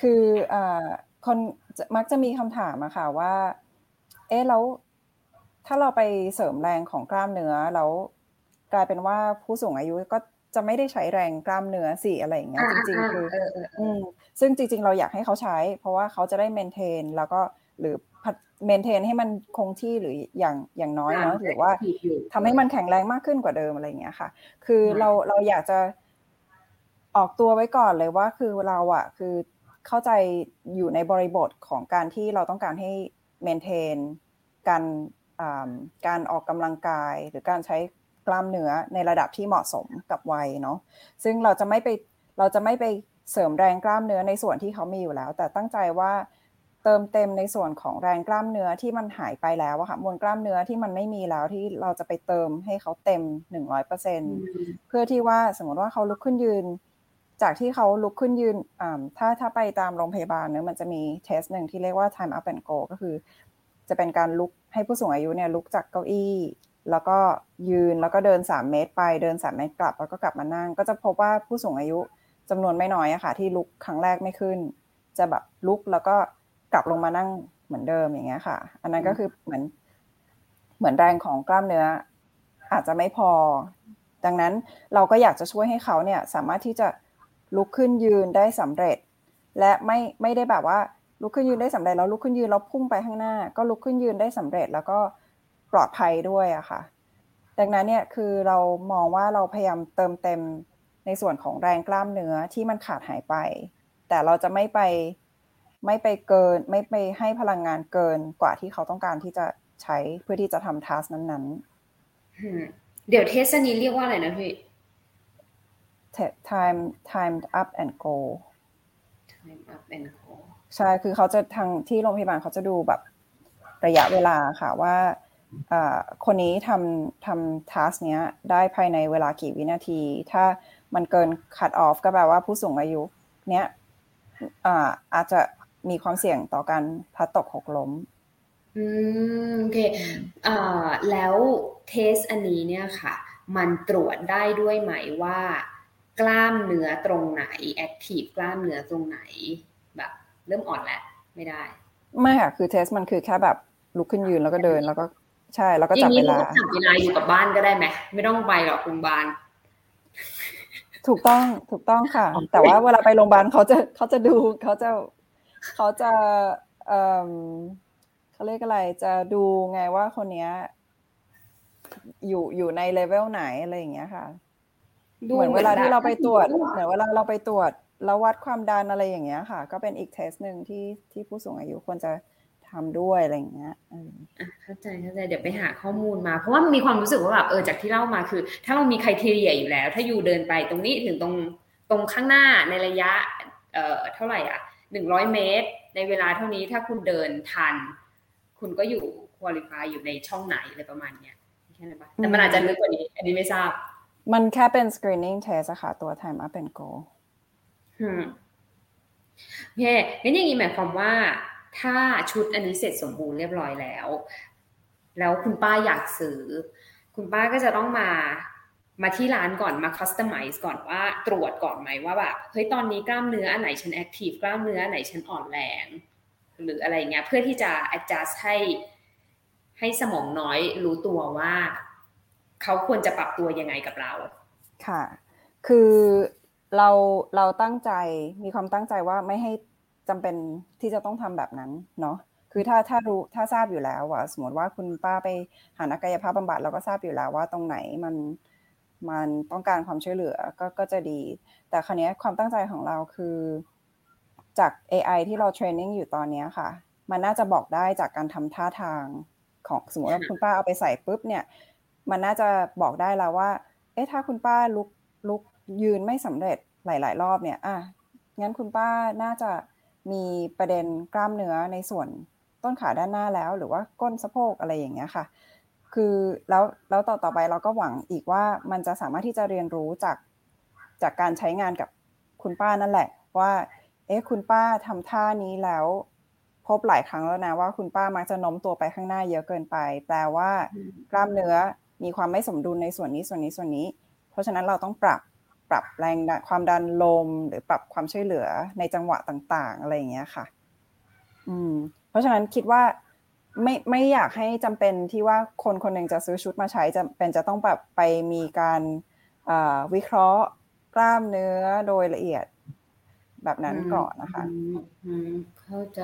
คือคนมักจะมีคำถามอะค่ะว่าเอ๊ะแล้วถ้าเราไปเสริมแรงของกล้ามเนื้อแล้วกลายเป็นว่าผู้สูงอายุก็จะไม่ได้ใช้แรงกล้ามเนื้อสิอะไรอย่างเงี้ยจริงๆคือซึ่งจริงๆเราอยากให้เขาใช้เพราะว่าเขาจะได้เมนเทนแล้วก็หรือเมนเทนให้มันคงที่หรืออย่างน้อยเนาะหรือว่าทำให้มันแข็งแรงมากขึ้นกว่าเดิมอะไรอย่างเงี้ยค่ะคือเราอยากจะออกตัวไว้ก่อนเลยว่าคือเราอะคือเข้าใจอยู่ในบริบทของการที่เราต้องการให้เมนเทนการออกกำลังกายหรือการใช้กล้ามเนื้อในระดับที่เหมาะสมกับวัยเนาะซึ่งเราจะไม่ไปเสริมแรงกล้ามเนื้อในส่วนที่เขามีอยู่แล้วแต่ตั้งใจว่าเติมเต็มในส่วนของแรงกล้ามเนื้อที่มันหายไปแล้วอะค่ะมวลกล้ามเนื้อที่มันไม่มีแล้วที่เราจะไปเติมให้เขาเต็ม 100% เพื่อที่ว่าสมมติว่าเขาลุกขึ้นยืนจากที่เขาลุกขึ้นยืนถ้าไปตามโรงพยาบาลเนี่ยมันจะมีเทสนึงที่เรียกว่า time up and go ก็คือจะเป็นการลุกให้ผู้สูงอายุเนี่ยลุกจากเก้าอี้แล้วก็ยืนแล้วก็เดิน3เมตรไปเดิน3เมตรกลับแล้วก็กลับมานั่งก็จะพบว่าผู้สูงอายุจำนวนไม่น้อยอะค่ะที่ลุกครั้งแรกไม่ขึ้นจะแบบลุกแล้วก็กลับลงมานั่งเหมือนเดิมอย่างเงี้ยค่ะอันนั้นก็คือเหมือนแรงของกล้ามเนื้ออาจจะไม่พอดังนั้นเราก็อยากจะช่วยให้เขาเนี่ยสามารถที่จะลุกขึ้นยืนได้สำเร็จและไม่ได้แบบว่าลุกขึ้นยืนได้สำเร็จแล้วลุกขึ้นยืนแล้วพุ่งไปข้างหน้าก็ลุกขึ้นยืนได้สำเร็จแล้วก็ปลอดภัยด้วยอะค่ะดังนั้นเนี่ยคือเรามองว่าเราพยายามเติมเต็มในส่วนของแรงกล้ามเนื้อที่มันขาดหายไปแต่เราจะไม่ไปเกินไม่ไปให้พลังงานเกินกว่าที่เขาต้องการที่จะใช้เพื่อที่จะทำทาสนั้นๆเดี๋ยวเทสนี้เรียกว่าอะไรนะพี่ time up and go time up and go ใช่คือเขาจะทางที่โรงพยาบาลเขาจะดูแบบระยะเวลาค่ะว่าคนนี้ทำทาสเนี้ยได้ภายในเวลากี่วินาทีถ้ามันเกินคัทออฟก็แปลว่าผู้สูงอายุเนี้ยอาจจะมีความเสี่ยงต่อการพลัดตกหกล้มโอเคแล้วเทสอันนี้เนี่ยค่ะมันตรวจได้ด้วยไหมว่ากล้ามเนื้อตรงไหนแอคทีฟกล้ามเนื้อตรงไหนแบบเริ่มอ่อนแล้วไม่ได้ไม่ค่ะคือเทสมันคือแค่แบบลุกขึ้นยืนแล้วก็เดินแล้วก็ใช่แล้วก็จับเวลาอยู่กับบ้านก็ได้ไหมไม่ต้องไปหรอกโรงพยาบาลถูกต้องค่ะแต่ว่าเวลาไปโรงพยาบาลเขาจะดูเขาจะเขาเรียกอะไรจะดูไงว่าคนเนี้ยอยู่ในเลเวลไหนอะไรอย่างเงี้ยค่ะเหมือนเวลาที่เราไปตรวจเหมือนเวลาเราไปตรวจแล้ววัดความดันอะไรอย่างเงี้ยค่ะก็เป็นอีกเทสนึงที่ผู้สูงอายุควรจะทำด้วยอะไรอย่างเงี้ยเข้าใจเดี๋ยวไปหาข้อมูลมาเพราะว่ามีความรู้สึกว่าแบบจากที่เล่ามาคือถ้าเรามีไคทีเรียอยู่แล้วถ้าอยู่เดินไปตรงนี้ถึงตรงข้างหน้าในระยะเท่าไหร่อ่ะ100เมตรในเวลาเท่านี้ถ้าคุณเดินทันคุณก็อยู่ควอลิฟายอยู่ในช่องไหนอะไรประมาณเนี้ยแค่นั้นป่ะแต่มันอาจจะลึกกว่านี้อันนี้ไม่ทราบมันแค่เป็น screening test อะค่ะตัว time up and go โอเคงั้นอย่างนี้หมายความว่าถ้าชุดอันนี้เสร็จสมบูรณ์เรียบร้อยแล้วคุณป้าอยากซื้อคุณป้าก็จะต้องมาที่ร้านก่อนมาคัสตอมไมซ์ก่อนว่าตรวจก่อนไหมว่าแบบเฮ้ยตอนนี้กล้ามเนื้ออันไหนฉันแอคทีฟกล้ามเนื้ออันไหนฉันอ่อนแรงหรืออะไรเงี้ยเพื่อที่จะแอดจัสให้สมองน้อยรู้ตัวว่าเขาควรจะปรับตัวยังไงกับเราค่ะคือเราตั้งใจมีความตั้งใจว่าไม่ให้จำเป็นที่จะต้องทำแบบนั้นเนาะคือถ้ารู้ถ้าทราบอยู่แล้วว่าสมมติว่าคุณป้าไปหานักกายภาพบำบัดเราก็ทราบอยู่แล้วว่าตรงไหนมันต้องการความช่วยเหลือก็จะดีแต่คราวนี้ความตั้งใจของเราคือจาก AI ที่เราเทรนนิ่งอยู่ตอนนี้ค่ะมันน่าจะบอกได้จากการทำท่าทางของสมมติว่าคุณป้าเอาไปใส่ปุ๊บเนี่ยมันน่าจะบอกได้แล้วว่าเอ๊ะถ้าคุณป้าลุกยืนไม่สำเร็จหลายๆรอบเนี่ยอ่ะงั้นคุณป้าน่าจะมีประเด็นกล้ามเนื้อในส่วนต้นขาด้านหน้าแล้วหรือว่าก้นสะโพกอะไรอย่างเงี้ยค่ะคือแล้วต่อไปเราก็หวังอีกว่ามันจะสามารถที่จะเรียนรู้จากการใช้งานกับคุณป้านั่นแหละว่าเอ๊ะคุณป้าทำท่านี้แล้วพบหลายครั้งแล้วนะว่าคุณป้ามักจะโน้มตัวไปข้างหน้าเยอะเกินไปแปลว่ากล้ามเนื้อมีความไม่สมดุลในส่วนนี้เพราะฉะนั้นเราต้องปรับ ปรับแรงความดันลมหรือปรับความช่วยเหลือในจังหวะต่างๆอะไรอย่างเงี้ยค่ะเพราะฉะนั้นคิดว่าไม่อยากให้จำเป็นที่ว่าคนคนหนึ่งจะซื้อชุดมาใช้จำเป็นจะต้องแบบไปมีการวิเคราะห์กล้ามเนื้อโดยละเอียดแบบนั้นก่อนนะคะเข้าใจ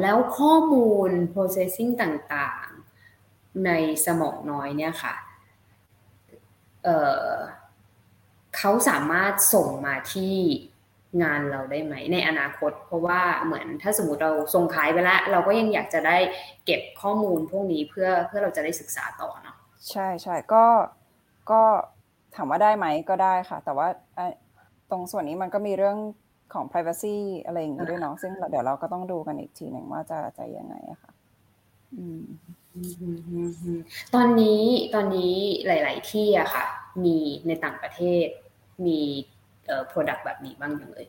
แล้วข้อมูล processing ต่างๆในสมองน้อยเนี่ยค่ะเขาสามารถส่งมาที่งานเราได้ไหมในอนาคตเพราะว่าเหมือนถ้าสมมุติเราส่งขายไปแล้วเราก็ยังอยากจะได้เก็บข้อมูลพวกนี้เพื่อเราจะได้ศึกษาต่อเนาะใช่ๆก็ถามว่าได้ไหมก็ได้ค่ะแต่ว่าตรงส่วนนี้มันก็มีเรื่องของ privacy อะไรอย่างนี้ด้วยเนาะซึ่งเดี๋ยวเราก็ต้องดูกันอีกทีหนึ่งว่าจะยังไงอะค่ะตอนนี้หลายๆที่อะค่ะมีในต่างประเทศมีproduct แบบนี้บ้างอยู่เลย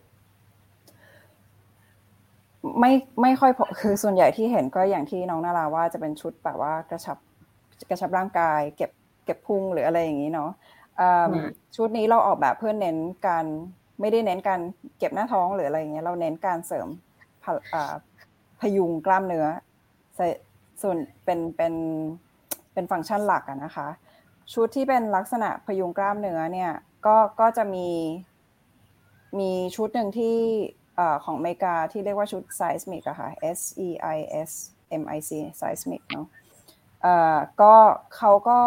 ไม่ค่อยคือส่วนใหญ่ที่เห็นก็อย่างที่น้องนาราว่าจะเป็นชุดแบบว่ากระชับร่างกายเก็บพุงหรืออะไรอย่างนี้เนาะชุดนี้เราออกแบบเพื่อเน้นการไม่ได้เน้นการเก็บหน้าท้องหรืออะไรอย่างเงี้ยเราเน้นการเสริมพยุงกล้ามเนื้อส่วนเป็นฟังก์ชันหลักอะนะคะชุดที่เป็นลักษณะพยุงกล้ามเนื้อเนี่ยก็จะมีชุดหนึ่งที่ของอเมริกาที่เรียกว่าชุด SEISMIC อะค่ะ SEISMIC SEISMIC เนาะก็เขาก็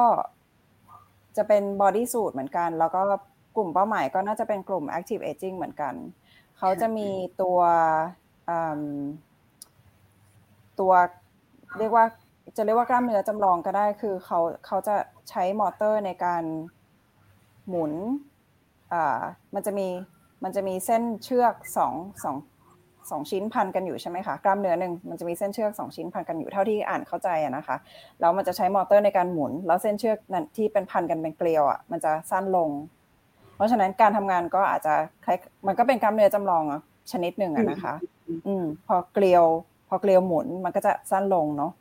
จะเป็นบอดี้สูทเหมือนกันแล้วก็กลุ่มเป้าหมายก็น่าจะเป็นกลุ่ม active aging เหมือนกันเขาจะมีตัวเรียกว่ากล้ามเนื้อจำลองก็ได้คือเขาจะใช้มอเตอร์ในการหมุนมันจะมีเส้นเชือกสองชิ้นพันกันอยู่ใช่ไหมคะกล้ามเนื้อหนึ่งมันจะมีเส้นเชือกสองชิ้นพันกันอยู่เท่าที่อ่านเข้าใจนะคะแล้วมันจะใช้มอเตอร์ในการหมุนแล้วเส้นเชือกนั้นที่เป็นพันกันเป็นเกลียวอ่ะมันจะสั้นลงเพราะฉะนั้นการทำงานก็อาจจะมันก็เป็นกล้ามเนื้อจำลองชนิดหนึ่งนะคะพอเกลียวหมุนมันก็จะสั้นลงเนาะ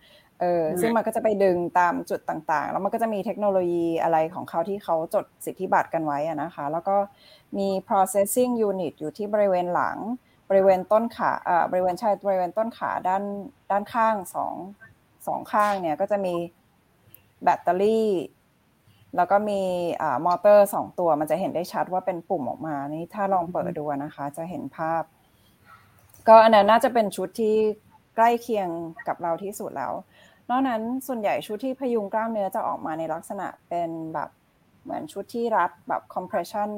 ซึ่งมันก็จะไปดึงตามจุดต่างๆแล้วมันก็จะมีเทคโนโลยีอะไรของเขาที่เขาจดสิทธิบัตรกันไว้นะคะแล้วก็มี processing unit อยู่ที่บริเวณหลังบริเวณต้นขาบริเวณต้นขาด้านข้างสองข้างเนี่ยก็จะมีแบตเตอรี่แล้วก็มีมอเตอร์2ตัวมันจะเห็นได้ชัดว่าเป็นปุ่มออกมานี่ถ้าลองเปิดดูนะคะจะเห็นภาพก็อันนั้นน่าจะเป็นชุดที่ใกล้เคียงกับเราที่สุดแล้วนอกนั้นส่วนใหญ่ชุดที่พยุงกล้ามเนื้อจะออกมาในลักษณะเป็นแบบเหมือนชุดที่รัดแบบ compression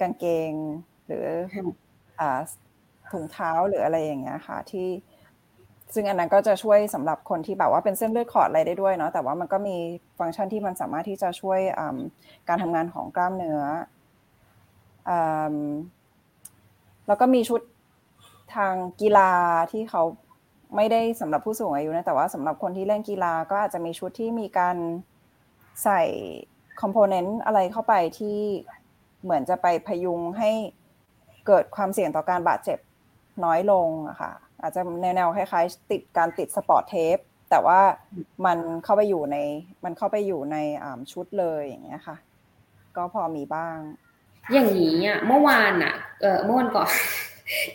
กางเกงหรือถุงเท้าหรืออะไรอย่างเงี้ยค่ะที่ซึ่งอันนั้นก็จะช่วยสำหรับคนที่แบบว่าเป็นเส้นเลือดขอดอะไรได้ด้วยเนาะแต่ว่ามันก็มีฟังก์ชันที่มันสามารถที่จะช่วยการทำงานของกล้ามเนื้อแล้วก็มีชุดทางกีฬาที่เขาไม่ได้สำหรับผู้สูงอายุนะแต่ว่าสำหรับคนที่เล่นกีฬาก็อาจจะมีชุดที่มีการใส่คอมโพเนนต์อะไรเข้าไปที่เหมือนจะไปพยุงให้เกิดความเสี่ยงต่อการบาดเจ็บน้อยลงอะค่ะอาจจะแนวคล้ายๆติดสปอร์ตเทปแต่ว่ามันเข้าไปอยู่ในชุดเลยอย่างเงี้ยค่ะก็พอมีบ้างอย่างนี้อ่ะเมื่อวันก่อน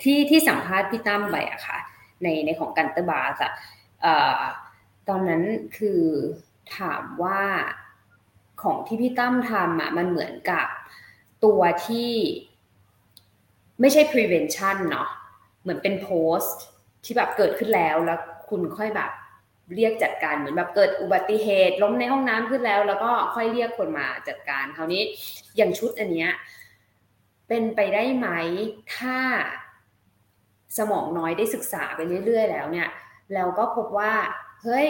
ที่สัมภาษณ์พี่ตั้มไปอะค่ะในของกันเตอร์บาสอะตอนนั้นคือถามว่าของที่พี่ตั้มทำอะมันเหมือนกับตัวที่ไม่ใช่ prevention เนาะเหมือนเป็น post ที่แบบเกิดขึ้นแล้วคุณค่อยแบบเรียกจัดการเหมือนแบบเกิดอุบัติเหตุล้มในห้องน้ำขึ้นแล้วก็ค่อยเรียกคนมาจัดการคราวนี้อย่างชุดอันเนี้ยเป็นไปได้ไหมถ้าสมองน้อยได้ศึกษาไปเรื่อยๆแล้วเนี่ยเราก็พบว่าเฮ้ย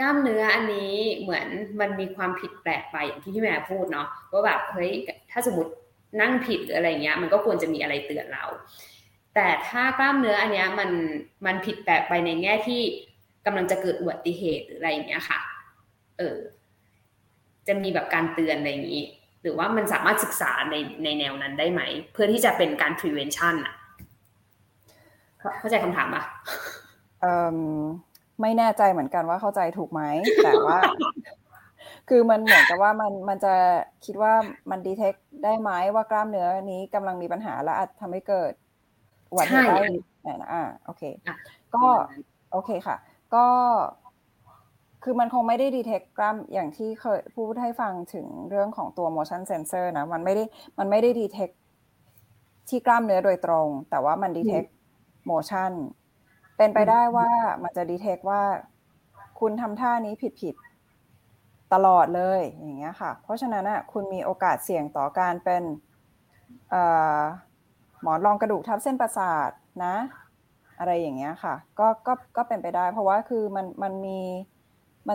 กล้ามเนื้ออันนี้เหมือนมันมีความผิดแปลกไปอย่างที่พี่แม่พูดเนาะว่าแบบเฮ้ยถ้าสมมตินั่งผิดหรืออะไรเงี้ยมันก็ควรจะมีอะไรเตือนเราแต่ถ้ากล้ามเนื้ออันเนี้ยมันผิดแปลกไปในแง่ที่กำลังจะเกิดอุบัติเหตุหรืออะไรอย่างเงี้ยค่ะจะมีแบบการเตือนอะไรอย่างงี้หรือว่ามันสามารถศึกษาในแนวนั้นได้ไหมเพื่อที่จะเป็นการ prevention อ่ะเข้าใจคำถามป่ะไม่แน่ใจเหมือนกันว่าเข้าใจถูกไหมแต่ว่า คือมันเหมือนกับว่ามันจะคิดว่ามันดีเทคได้ไหมว่ากล้ามเนื้อนี้กำลังมีปัญหาและอาจทำให้เกิดอุบัติเหตุได้โอเคก็โอเคค่ะก็คือมันคงไม่ได้ดีเทคกล้ามอย่างที่เคยพูดให้ฟังถึงเรื่องของตัว motion sensor นะมันไม่ได้ดีเทคที่กล้ามเนื้อโดยตรงแต่ว่ามันดีเทค motion เป็นไปได้ว่ามันจะดีเทคว่าคุณทำท่านี้ผิดตลอดเลยอย่างเงี้ยค่ะเพราะฉะนั้นอ่ะคุณมีโอกาสเสี่ยงต่อการเป็นหมอนรองกระดูกทับเส้นประสาทนะอะไรอย่างเงี้ยค่ะก็เป็นไปได้เพราะว่าคือมั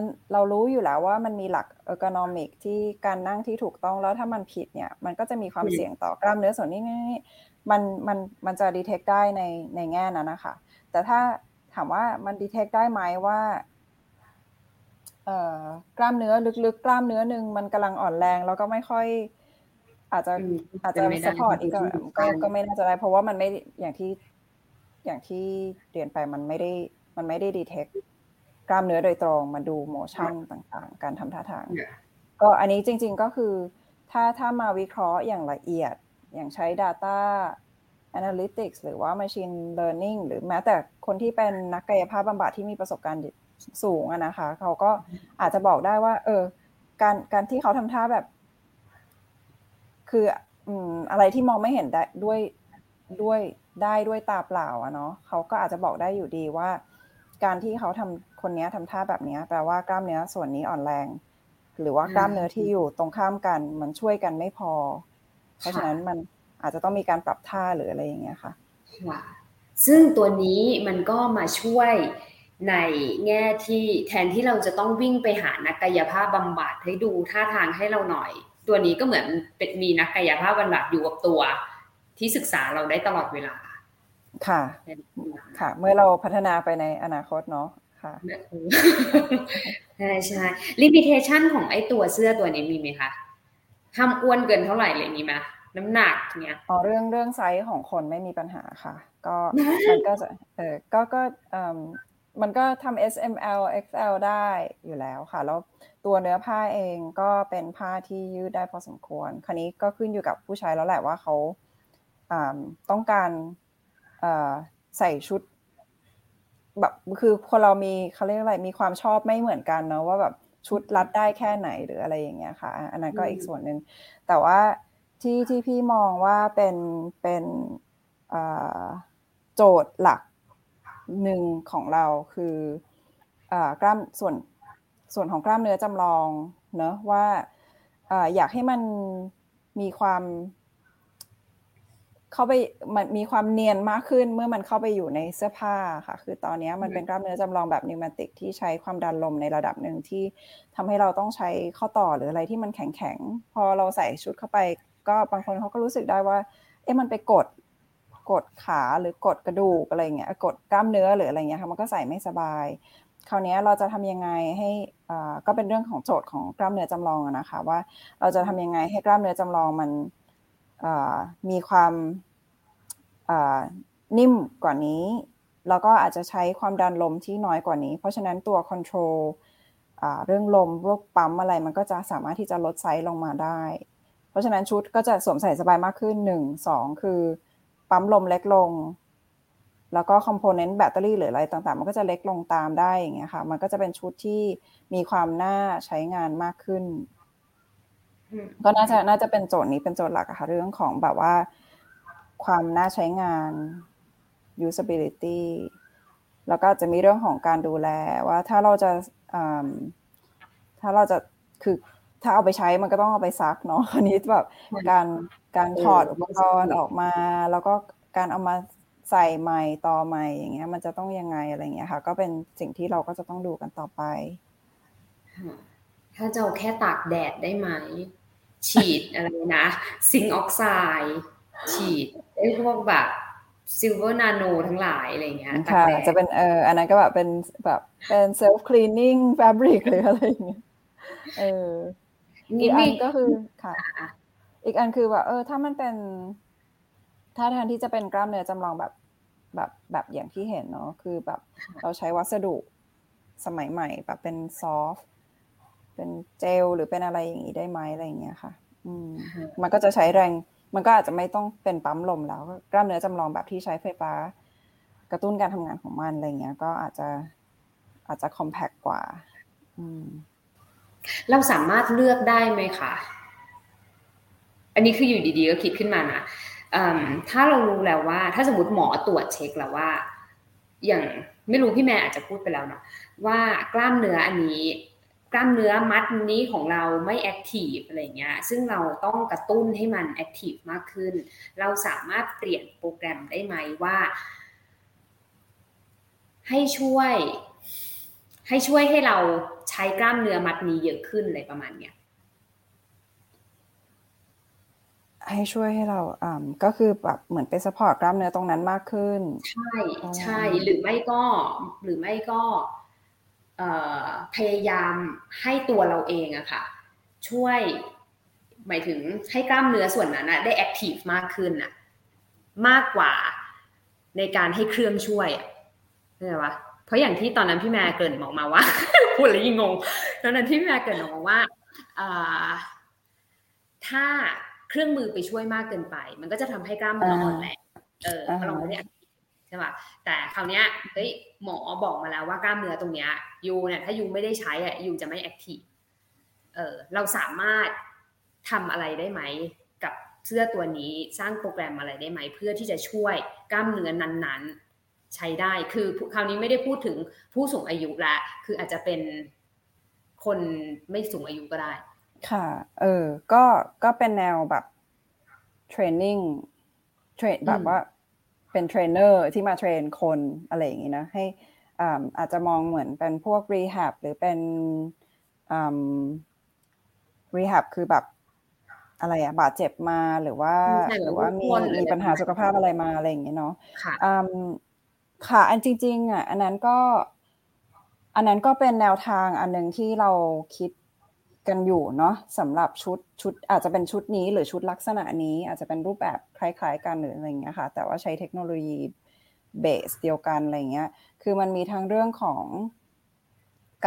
นเรารู้อยู่แล้วว่ามันมีหลัก ergonomic ที่การนั่งที่ถูกต้องแล้วถ้ามันผิดเนี่ยมันก็จะมีความเสี่ยงต่อกล้ามเนื้อส่วนนี้มันจะดีเทคได้ในแง่นั้นนะคะแต่ถ้าถามว่ามันดีเทคได้ไหมว่ากล้ามเนื้อลึกๆกล้ามเนื้อนึงมันกำลังอ่อนแรงแล้วก็ไม่ค่อยอาจจะซัพพอร์ตอีกก็ไม่น่าจะได้เพราะว่ามันไม่อย่างที่เรียนไปมันไม่ได้ดีเทคกล้ามเนื้อโดยตรงมันดูโมชั่นต่างๆการทำท่าทางก็อันนี้จริงๆก็คือถ้ามาวิเคราะห์อย่างละเอียดอย่างใช้ data analytics หรือว่า machine learning หรือแม้แต่คนที่เป็นนักกายภาพบำบัดที่มีประสบการณ์สูงนะคะเขาก็อาจจะบอกได้ว่าการที่เขาทำท่าแบบคืออะไรที่มองไม่เห็นได้ด้วยตาเปล่าอะเนาะเขาก็อาจจะบอกได้อยู่ดีว่าการที่เขาทำคนนี้ทำท่าแบบนี้แปลว่ากล้ามเนื้อส่วนนี้อ่อนแรงหรือว่ากล้ามเนื้อที่อยู่ตรงข้ามกันมันช่วยกันไม่พอเพราะฉะนั้นมันอาจจะต้องมีการปรับท่าหรืออะไรอย่างเงี้ยค่ะซึ่งตัวนี้มันก็มาช่วยในแง่ที่แทนที่เราจะต้องวิ่งไปหานักกายภาพบำบัดให้ดูท่าทางให้เราหน่อยตัวนี้ก็เหมือนเป็นมีนักกายภาพบำบัดอยู่กับตัวที่ศึกษาเราได้ตลอดเวลาค่ะค่ะเมื่อเราพัฒนาไปในอนาคตเนาะค่ะใช่ใช่ลิมิเทชันของไอ้ตัวเสื้อตัวนี้มีไหมคะห้ามอ้วนเกินเท่าไหร่อะไรนี้ไหมน้ำหนักเนี้ยอ๋อเรื่องไซส์ของคนไม่มีปัญหาค่ะก็มันก็จะมันก็ทำ S M L X L ได้อยู่แล้วค่ะแล้วตัวเนื้อผ้าเองก็เป็นผ้าที่ยืดได้พอสมควรคราวนี้ก็ขึ้นอยู่กับผู้ใช้แล้วแหละว่าเขาต้องการใส่ชุดแบบคือคนเรามีเขาเรียกอะไรมีความชอบไม่เหมือนกันเนาะว่าแบบชุดรัดได้แค่ไหนหรืออะไรอย่างเงี้ยค่ะอันนั้นก็อีกส่วนนึงแต่ว่าที่พี่มองว่าเป็นโจทย์หลักหนึ่งของเราคือกล้ามส่วนของกล้ามเนื้อจำลองเนอะว่าอยากให้มันมีความเข้าไปมันมีความเนียนมากขึ้นเมื่อมันเข้าไปอยู่ในเสื้อผ้าค่ะคือตอนนี้มันเป็นกล้ามเนื้อจำลองแบบนิวแมติกที่ใช้ความดันลมในระดับหนึ่งที่ทำให้เราต้องใช้ข้อต่อหรืออะไรที่มันแข็งๆพอเราใส่ชุดเข้าไปก็บางคนเขาก็รู้สึกได้ว่าเอ๊ะมันไปกดขาหรือกดกระดูกอะไรเงี้ยกดกล้ามเนื้อหรืออะไรเงี้ยค่ะมันก็ใส่ไม่สบายคราวนี้เราจะทำยังไงให้ก็เป็นเรื่องของโจทย์ของกล้ามเนื้อจำลองนะคะว่าเราจะทำยังไงให้กล้ามเนื้อจำลองมันมีความนิ่มกว่านี้แล้วก็อาจจะใช้ความดันลมที่น้อยกว่านี้เพราะฉะนั้นตัวคอนโทรลเรื่องลมโรคปั๊มอะไรมันก็จะสามารถที่จะลดไซส์ลงมาได้เพราะฉะนั้นชุดก็จะสวมใส่สบายมากขึ้น1 2คือปั๊มลมเล็กลงแล้วก็คอมโพเนนต์แบตเตอรี่หรืออะไรต่างๆมันก็จะเล็กลงตามได้อย่างเงี้ยค่ะมันก็จะเป็นชุดที่มีความน่าใช้งานมากขึ้นก็น่าจะเป็นโจทย์นี้เป็นโจทย์หลักค่ะเรื่องของแบบว่าความน่าใช้งาน usability แล้วก็จะมีเรื่องของการดูแลว่าถ้าเราจะคือถ้าเอาไปใช้มันก็ต้องเอาไปซักเนาะอันนี้แบบการถอดอุปกรณ์ออกมาแล้วก็การเอามาใส่ใหม่ต่อใหม่อย่างเงี้ยมันจะต้องยังไงอะไรเงี้ยค่ะก็เป็นสิ่งที่เราก็จะต้องดูกันต่อไปถ้าจะเอาแค่ตากแดดได้ไหมฉีดอะไรนะซิงค์ออกไซด์ฉีดไอ้พวกแบบซิลเวอร์นาโนทั้งหลายอะไรเงี้ยค่ะจะเป็นอันนั้นก็แบบเป็นเซลฟ์คลีนนิ่งแฟบริกหรืออะไรอย่างเงี้ยอีกอันก็คือค่ะอีกอันคือว่าถ้ามันเป็นถ้าแทนที่จะเป็นกล้ามเนื้อจำลองแบบอย่างที่เห็นเนาะคือแบบเราใช้วัสดุสมัยใหม่แบบเป็นซอฟ เป็นเจลหรือเป็นอะไรอย่างนี้ได้ไหมอะไรอย่างเงี้ยค่ะมันก็จะใช้แรงมันก็อาจจะไม่ต้องเป็นปั๊มลมแล้วกล้ามเนื้อจำลองแบบที่ใช้ไฟฟ้ากระตุ้นการทำงานของมันอะไรเงี้ยก็อาจจะคอมแพคกว่าเราสามารถเลือกได้ไหมคะอันนี้คืออยู่ดีๆก็คิดขึ้นมานะถ้าเรารู้แล้วว่าถ้าสมมติหมอตรวจเช็คแล้วว่าอย่างไม่รู้พี่แม่อาจจะพูดไปแล้วเนาะว่ากล้ามเนื้ออันนี้กล้ามเนื้อมัดนี้ของเราไม่แอคทีฟอะไรเงี้ยซึ่งเราต้องกระตุ้นให้มันแอคทีฟมากขึ้นเราสามารถเปลี่ยนโปรแกรมได้ไหมว่าให้ช่วยให้เราใช้กล้ามเนื้อมัดนี้เยอะขึ้นอะไรประมาณเนี้ยให้ช่วยให้เราก็คือแบบเหมือนไปซัพพอร์ตกล้ามเนื้อตรงนั้นมากขึ้นใช่หรือไม่ก็พยายามให้ตัวเราเองอะค่ะช่วยหมายถึงให้กล้ามเนื้อส่วนนั้นได้แอคทีฟมากขึ้นอะมากกว่าในการให้เครื่องช่วยเข้าใจปะเพราะอย่างที่ตอนนั้นพี่แม่เกริ่นบอกมาว่า พูดแล้วยิ่งงงตอนนั้นที่พี่แม่เกริ่นบอกมาว่าถ้าเครื่องมือไปช่วยมากเกินไปมันก็จะทำให้กล้ามเนื้ออ่อนแรงเราไม่ได้ใช่ป่ะแต่คราวเนี้ยเฮ้ยหมอบอกมาแล้วว่ากล้ามเนื้อตรงเนี้ยยูเนี่ยถ้ายูไม่ได้ใช้อ่ะยูจะไม่แอคทีฟเราสามารถทำอะไรได้ไหมกับเสื้อตัวนี้สร้างโปรแกรมอะไรได้ไหมเพื่อที่จะช่วยกล้ามเนื้อนั้นๆใช้ได้คือคราวนี้ไม่ได้พูดถึงผู้สูงอายุละคืออาจจะเป็นคนไม่สูงอายุก็ได้ค่ะก็เป็นแนวแบบเทรนนิ่งแบบว่าเป็นเทรนเนอร์ที่มาเทรนคนอะไรอย่างงี้นะให้อาจจะมองเหมือนเป็นพวก rehab หรือเป็นrehab คือแบบอะไรอะบาดเจ็บมาหรือว่ามีปัญหาสุขภาพอะไรมาอะไรอย่างเงี้ยเนาะค่ะอันจริงๆอ่ะอันนั้นก็เป็นแนวทางอันนึงที่เราคิดกันอยู่เนาะสำหรับชุดอาจจะเป็นชุดนี้หรือชุดลักษณะนี้อาจจะเป็นรูปแบบคล้ายๆกันหรืออะไรอย่างเงี้ยค่ะแต่ว่าใช้เทคโนโลยีเบสเดียวกันอะไรเงี้ยคือมันมีทั้งเรื่องของ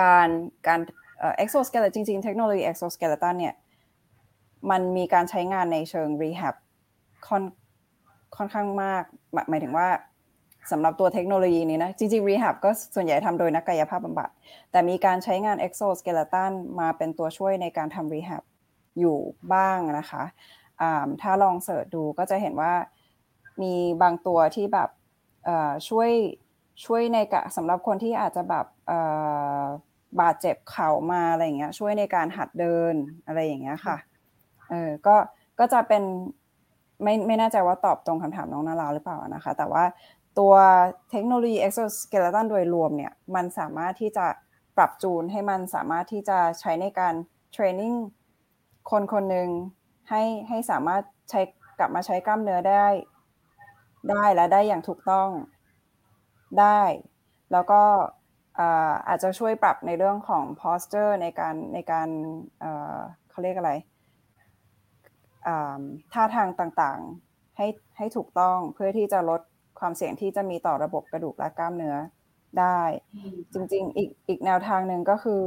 การexoskeleton จริงๆเทคโนโลยี exoskeleton เนี่ยมันมีการใช้งานในเชิง rehab ค่อนข้างมากหมายถึงว่าสำหรับตัวเทคโนโลยีนี้นะจริงๆ rehab ก็ส่วนใหญ่ทำโดยนักกายภาพบำบัดแต่มีการใช้งาน exoskeleton มาเป็นตัวช่วยในการทำ rehab อยู่บ้างนะคะถ้าลองเสิร์ชดูก็จะเห็นว่ามีบางตัวที่แบบช่วยในการสำหรับคนที่อาจจะแบบบาดเจ็บเข่ามาอะไรอย่างเงี้ยช่วยในการหัดเดินอะไรอย่างเงี้ยค่ะก็จะเป็นไม่แน่ใจว่าตอบตรงคำถามน้องนาราหรือเปล่านะคะแต่ว่าตัวเทคโนโลยี exoskeleton โดยรวมเนี่ยมันสามารถที่จะปรับจูนให้มันสามารถที่จะใช้ในการเทรนนิ่งคนคนหนึ่งให้สามารถใช้กลับมาใช้กล้ามเนื้อได้และได้อย่างถูกต้องได้แล้วก็อาจจะช่วยปรับในเรื่องของ posture ในการเขาเรียกอะไรท่าทางต่างๆให้ถูกต้องเพื่อที่จะลดความเสี่ยงที่จะมีต่อระบบกระดูกและกล้ามเนื้อได้จริงๆอีกแนวทางหนึ่งก็คือ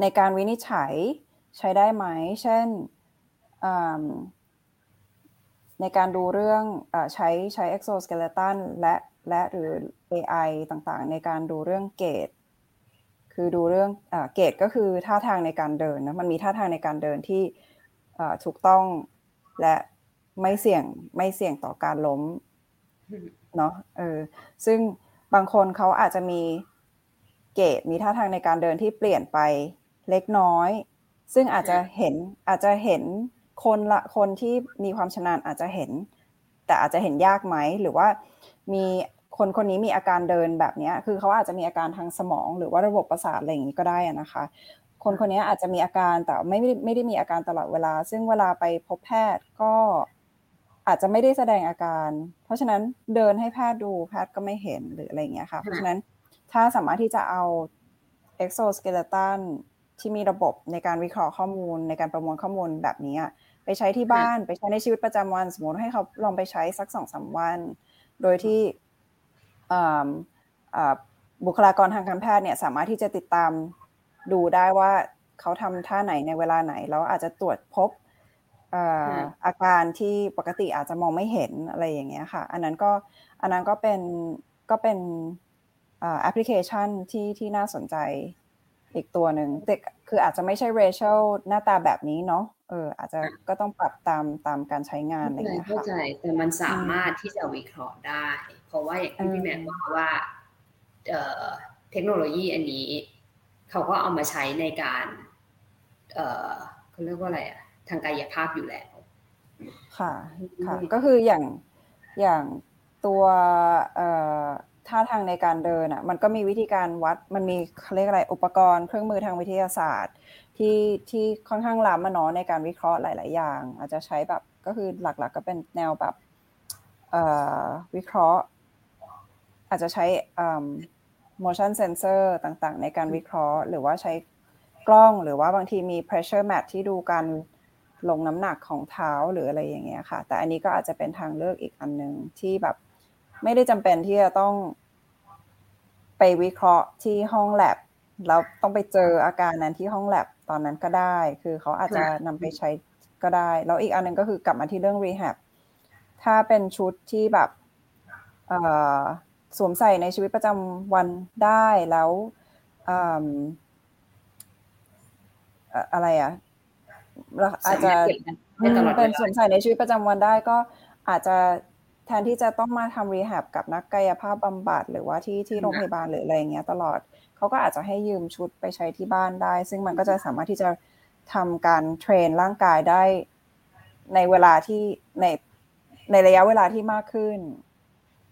ในการวินิจฉัยใช้ได้ไหมเช่นในการดูเรื่องใช้ exoskeleton และหรือ AI ต่างๆในการดูเรื่องเกตคือดูเรื่องเกตก็คือท่าทางในการเดินนะมันมีท่าทางในการเดินที่ถูกต้องและไม่เสี่ยงต่อการล้มเนาะซึ่งบางคนเขาอาจจะมีเกตมีท่าทางในการเดินที่เปลี่ยนไปเล็กน้อยซึ่งอาจจะเห็นคนที่มีความชำนาญอาจจะเห็นแต่อาจจะเห็นยากไหมหรือว่ามีคนนี้มีอาการเดินแบบนี้คือเขาอาจจะมีอาการทางสมองหรือว่าระบบประสาทอะไรอย่างนี้ก็ได้นะคะคนนี้อาจจะมีอาการแต่ไม่ได้มีอาการตลอดเวลาซึ่งเวลาไปพบแพทย์ก็อาจจะไม่ได้แสดงอาการเพราะฉะนั้นเดินให้แพทย์ดูแพทย์ก็ไม่เห็นหรืออะไรอย่างเงี้ยค่ะเพราะฉะนั้นถ้าสามารถที่จะเอา exoskeleton ที่มีระบบในการวิเคราะห์ข้อมูลในการประมวลข้อมูลแบบนี้ไปใช้ที่บ้านไปใช้ในชีวิตประจำวันสมมติให้เขาลองไปใช้สัก 2-3 วันโดยที่บุคลากรทางการแพทย์เนี่ยสามารถที่จะติดตาม ดูได้ว่าเขาทำท่าไหนในเวลาไหนแล้วอาจจะตรวจพบอาการที่ปกติอาจจะมองไม่เห็นอะไรอย่างเงี้ยค่ะอันนั้นก็เป็นแอปพลิเคชันที่น่าสนใจอีกตัวหนึ่งแต่คืออาจจะไม่ใช่ Rachel หน้าตาแบบนี้เนาะอาจจะก็ต้องปรับตามการใช้งานอะไรอย่างเงี้ยค่ะเข้าใจแต่มันสามารถที่จะวิเคราะห์ได้เพราะว่าอย่างที่พี่แมนบอกว่าเทคโนโลยีอันนี้เขาก็เอามาใช้ในการเขาเรียกว่าอะไรอะทางกายภาพอยู่แล้วค่ะค่ะก็คืออย่างตัวท่าทางในการเดินอ่ะมันก็มีวิธีการวัดมันมีเขาเรียกอะไรอุปกรณ์เครื่องมือทางวิทยาศาสตร์ที่ค่อนข้างล้ำมาเนาะในการวิเคราะห์หลายๆอย่างอาจจะใช้แบบก็คือหลักๆก็เป็นแนวแบบวิเคราะห์อาจจะใช้motion sensor ต่างๆในการวิเคราะห์หรือว่าใช้กล้องหรือว่าบางทีมี pressure mat ที่ดูการลงน้ำหนักของเท้าหรืออะไรอย่างเงี้ยค่ะแต่อันนี้ก็อาจจะเป็นทางเลือกอีกอันนึงที่แบบไม่ได้จำเป็นที่จะต้องไปวิเคราะห์ที่ห้อง lab แล้วต้องไปเจออาการนั้นที่ห้อง lab ตอนนั้นก็ได้คือเขาอาจจะนำไปใช้ก็ได้แล้วอีกอันนึงก็คือกลับมาที่เรื่อง rehab ถ้าเป็นชุดที่แบบสวมใส่ในชีวิตประจำวันได้แล้วอะไรอ่ะอาจจะเป็นสวมใส่ในชีวิตประจำวันได้ก็อาจจะแทนที่จะต้องมาทำรีแฮบกับนักกายภาพบำบัดหรือว่าที่โรงพยาบาลหรืออะไรอย่างเงี้ยตลอดเขาก็อาจจะให้ยืมชุดไปใช้ที่บ้านได้ซึ่งมันก็จะสามารถที่จะทำการเทรนร่างกายได้ในเวลาที่ในระยะเวลาที่มากขึ้น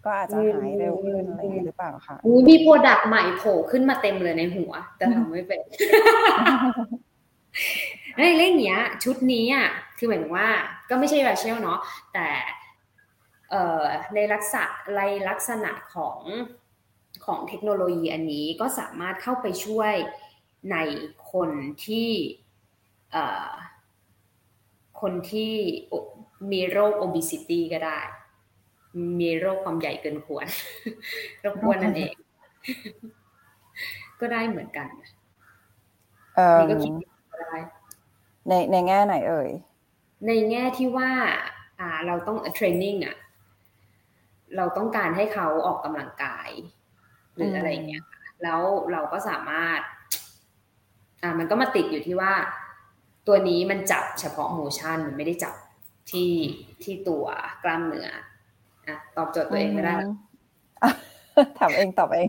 ก็อาจจะหายเร็วขึ้นอะไรอย่างเงี้ยหรือเปล่าคะมีโปรดักต์ใหม่โผล่ขึ้นมาเต็มเลยในหัวแต่ทำไม่เป็นเรื่องเนี้ยชุดนี้อ่ะคือหมายถึงว่าก็ไม่ใช่Rachelเนาะแต่ในลักษณะของเทคโนโลยีอันนี้ก็สามารถเข้าไปช่วยในคนที่มีโรค obesity ก็ได้มีโรคความใหญ่เกินควรโรคอ้วนนั่นเองก็ได้เหมือนกันนี่ก็คิดได้ในแง่ไหนเอ่ยในแง่ที่ว่าเราต้องเทรนนิ่งอ่ะเราต้องการให้เขาออกกำลังกายหรืออะไรเงี้ยแล้วเราก็สามารถมันก็มาติดอยู่ที่ว่าตัวนี้มันจับเฉพาะโมชั่นมันไม่ได้จับที่ตัวกล้ามเนื้อตอบโจทย์ตัวเองไม่ได้ถามเองตอบเอง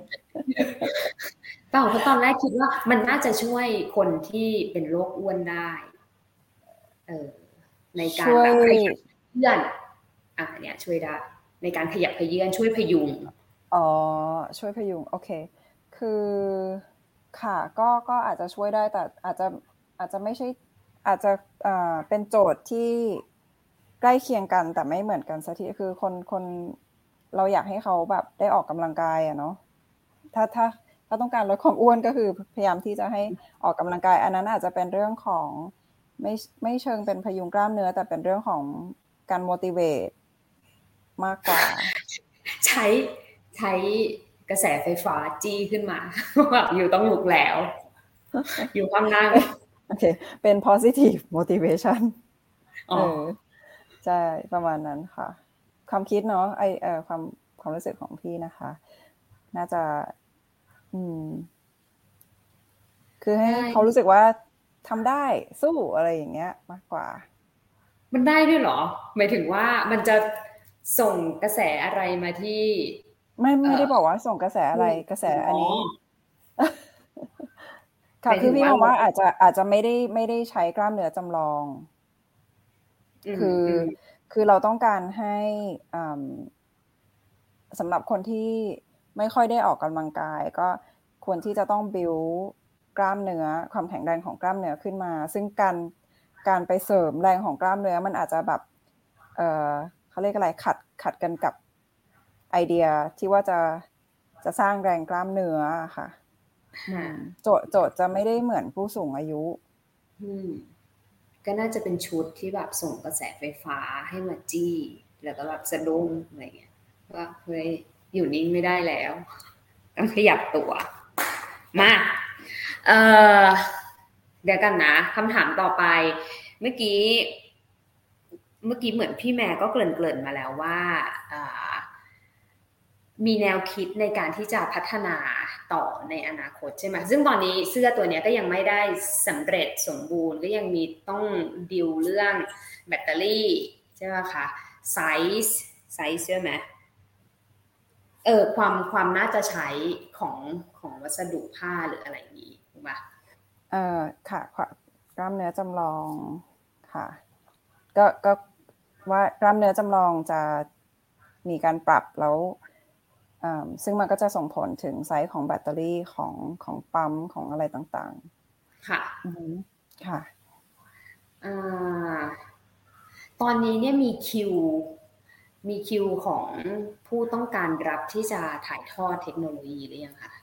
เปล่าเพราะตอนแรกคิดว่ามันน่าจะช่วยคนที่เป็นโรคอ้วนได้ในการแบบขยับเยื่อนเนี่ยช่วยได้ในการขยับเยื่อนช่วยพยุงช่วยพยุงโอเคคือค่ะก็อาจจะช่วยได้แต่อาจจะไม่ใช่อาจจะเป็นโจทย์ที่ใกล้เคียงกันแต่ไม่เหมือนกันซะทีคือคนเราอยากให้เขาแบบได้ออกกำลังกายอะเนาะถ้าต้องการลดความอ้วนก็คือพยายามที่จะให้ออกกำลังกายอันนั้นอาจจะเป็นเรื่องของไม่เชิงเป็นพยุงกล้ามเนื้อแต่เป็นเรื่องของการ motivate มากกว่าใช้กระแสไฟฟ้าจี้ขึ้นมาแบบอยู่ต้องลุกแล้วอยู่ข้างหน้าโอเคเป็น positive motivation ใช่ประมาณนั้นค่ะความคิดเนาะความรู้สึกของพี่นะคะน่าจะคือให้เขารู้สึกว่าทำได้สู้อะไรอย่างเงี้ยมากกว่ามันได้ด้วยเหรอหมายถึงว่ามันจะส่งกระแสอะไรมาที่ไม่ได้บอกว่าส่งกระแสอะไรกระแสอันนี้ค่ะคือพี่มองว่าอาจจะไม่ได้ใช้กล้ามเนื้อจำลองคือเราต้องการให้สำหรับคนที่ไม่ค่อยได้ออกกำลังกายก็ควรที่จะต้องบิวกล้ามเนื้อความแข็งแรงของกล้ามเนื้อขึ้นมาซึ่งการไปเสริมแรงของกล้ามเนื้อมันอาจจะแบบเขาเรียกอะไรขัดกันกับไอเดียที่ว่าจะสร้างแรงกล้ามเนื้อค่ะโจทย์จะไม่ได้เหมือนผู้สูงอายุก็น่าจะเป็นชุดที่แบบส่งกระแสไฟฟ้าให้มาจี้แล้วก็แบบสะดุ้งอะไรเงี้ยว่าเฮ้ยอยู่นิ่งไม่ได้แล้วต้องขยับตัวมา เดี๋ยวกันนะคำถามต่อไปเมื่อกี้เหมือนพี่แม่ก็เกริ่นมาแล้วว่ามีแนวคิดในการที่จะพัฒนาต่อในอนาคตใช่ไหมซึ่งตอนนี้เสื้อตัวนี้ก็ยังไม่ได้สำเร็จสมบูรณ์ก็ยังมีต้องดิวเรื่องแบตเตอรี่ใช่ไหมคะไซส์ใช่ไหมความน่าจะใช้ของวัสดุผ้าหรืออะไรอย่างนี้ถูกป่ะค่ะกล้ามเนื้อจำลองค่ะก็ว่ากล้ามเนื้อจำลองจะมีการปรับแล้วซึ่งมันก็จะส่งผลถึงไซส์ของแบตเตอรี่ของปั๊มของอะไรต่างๆค่ะค่ะตอนนี้เนี่ยมีคิวของผู้ต้องการรับที่จะถ่ายทอดเทคโนโลยีหรือยังคะ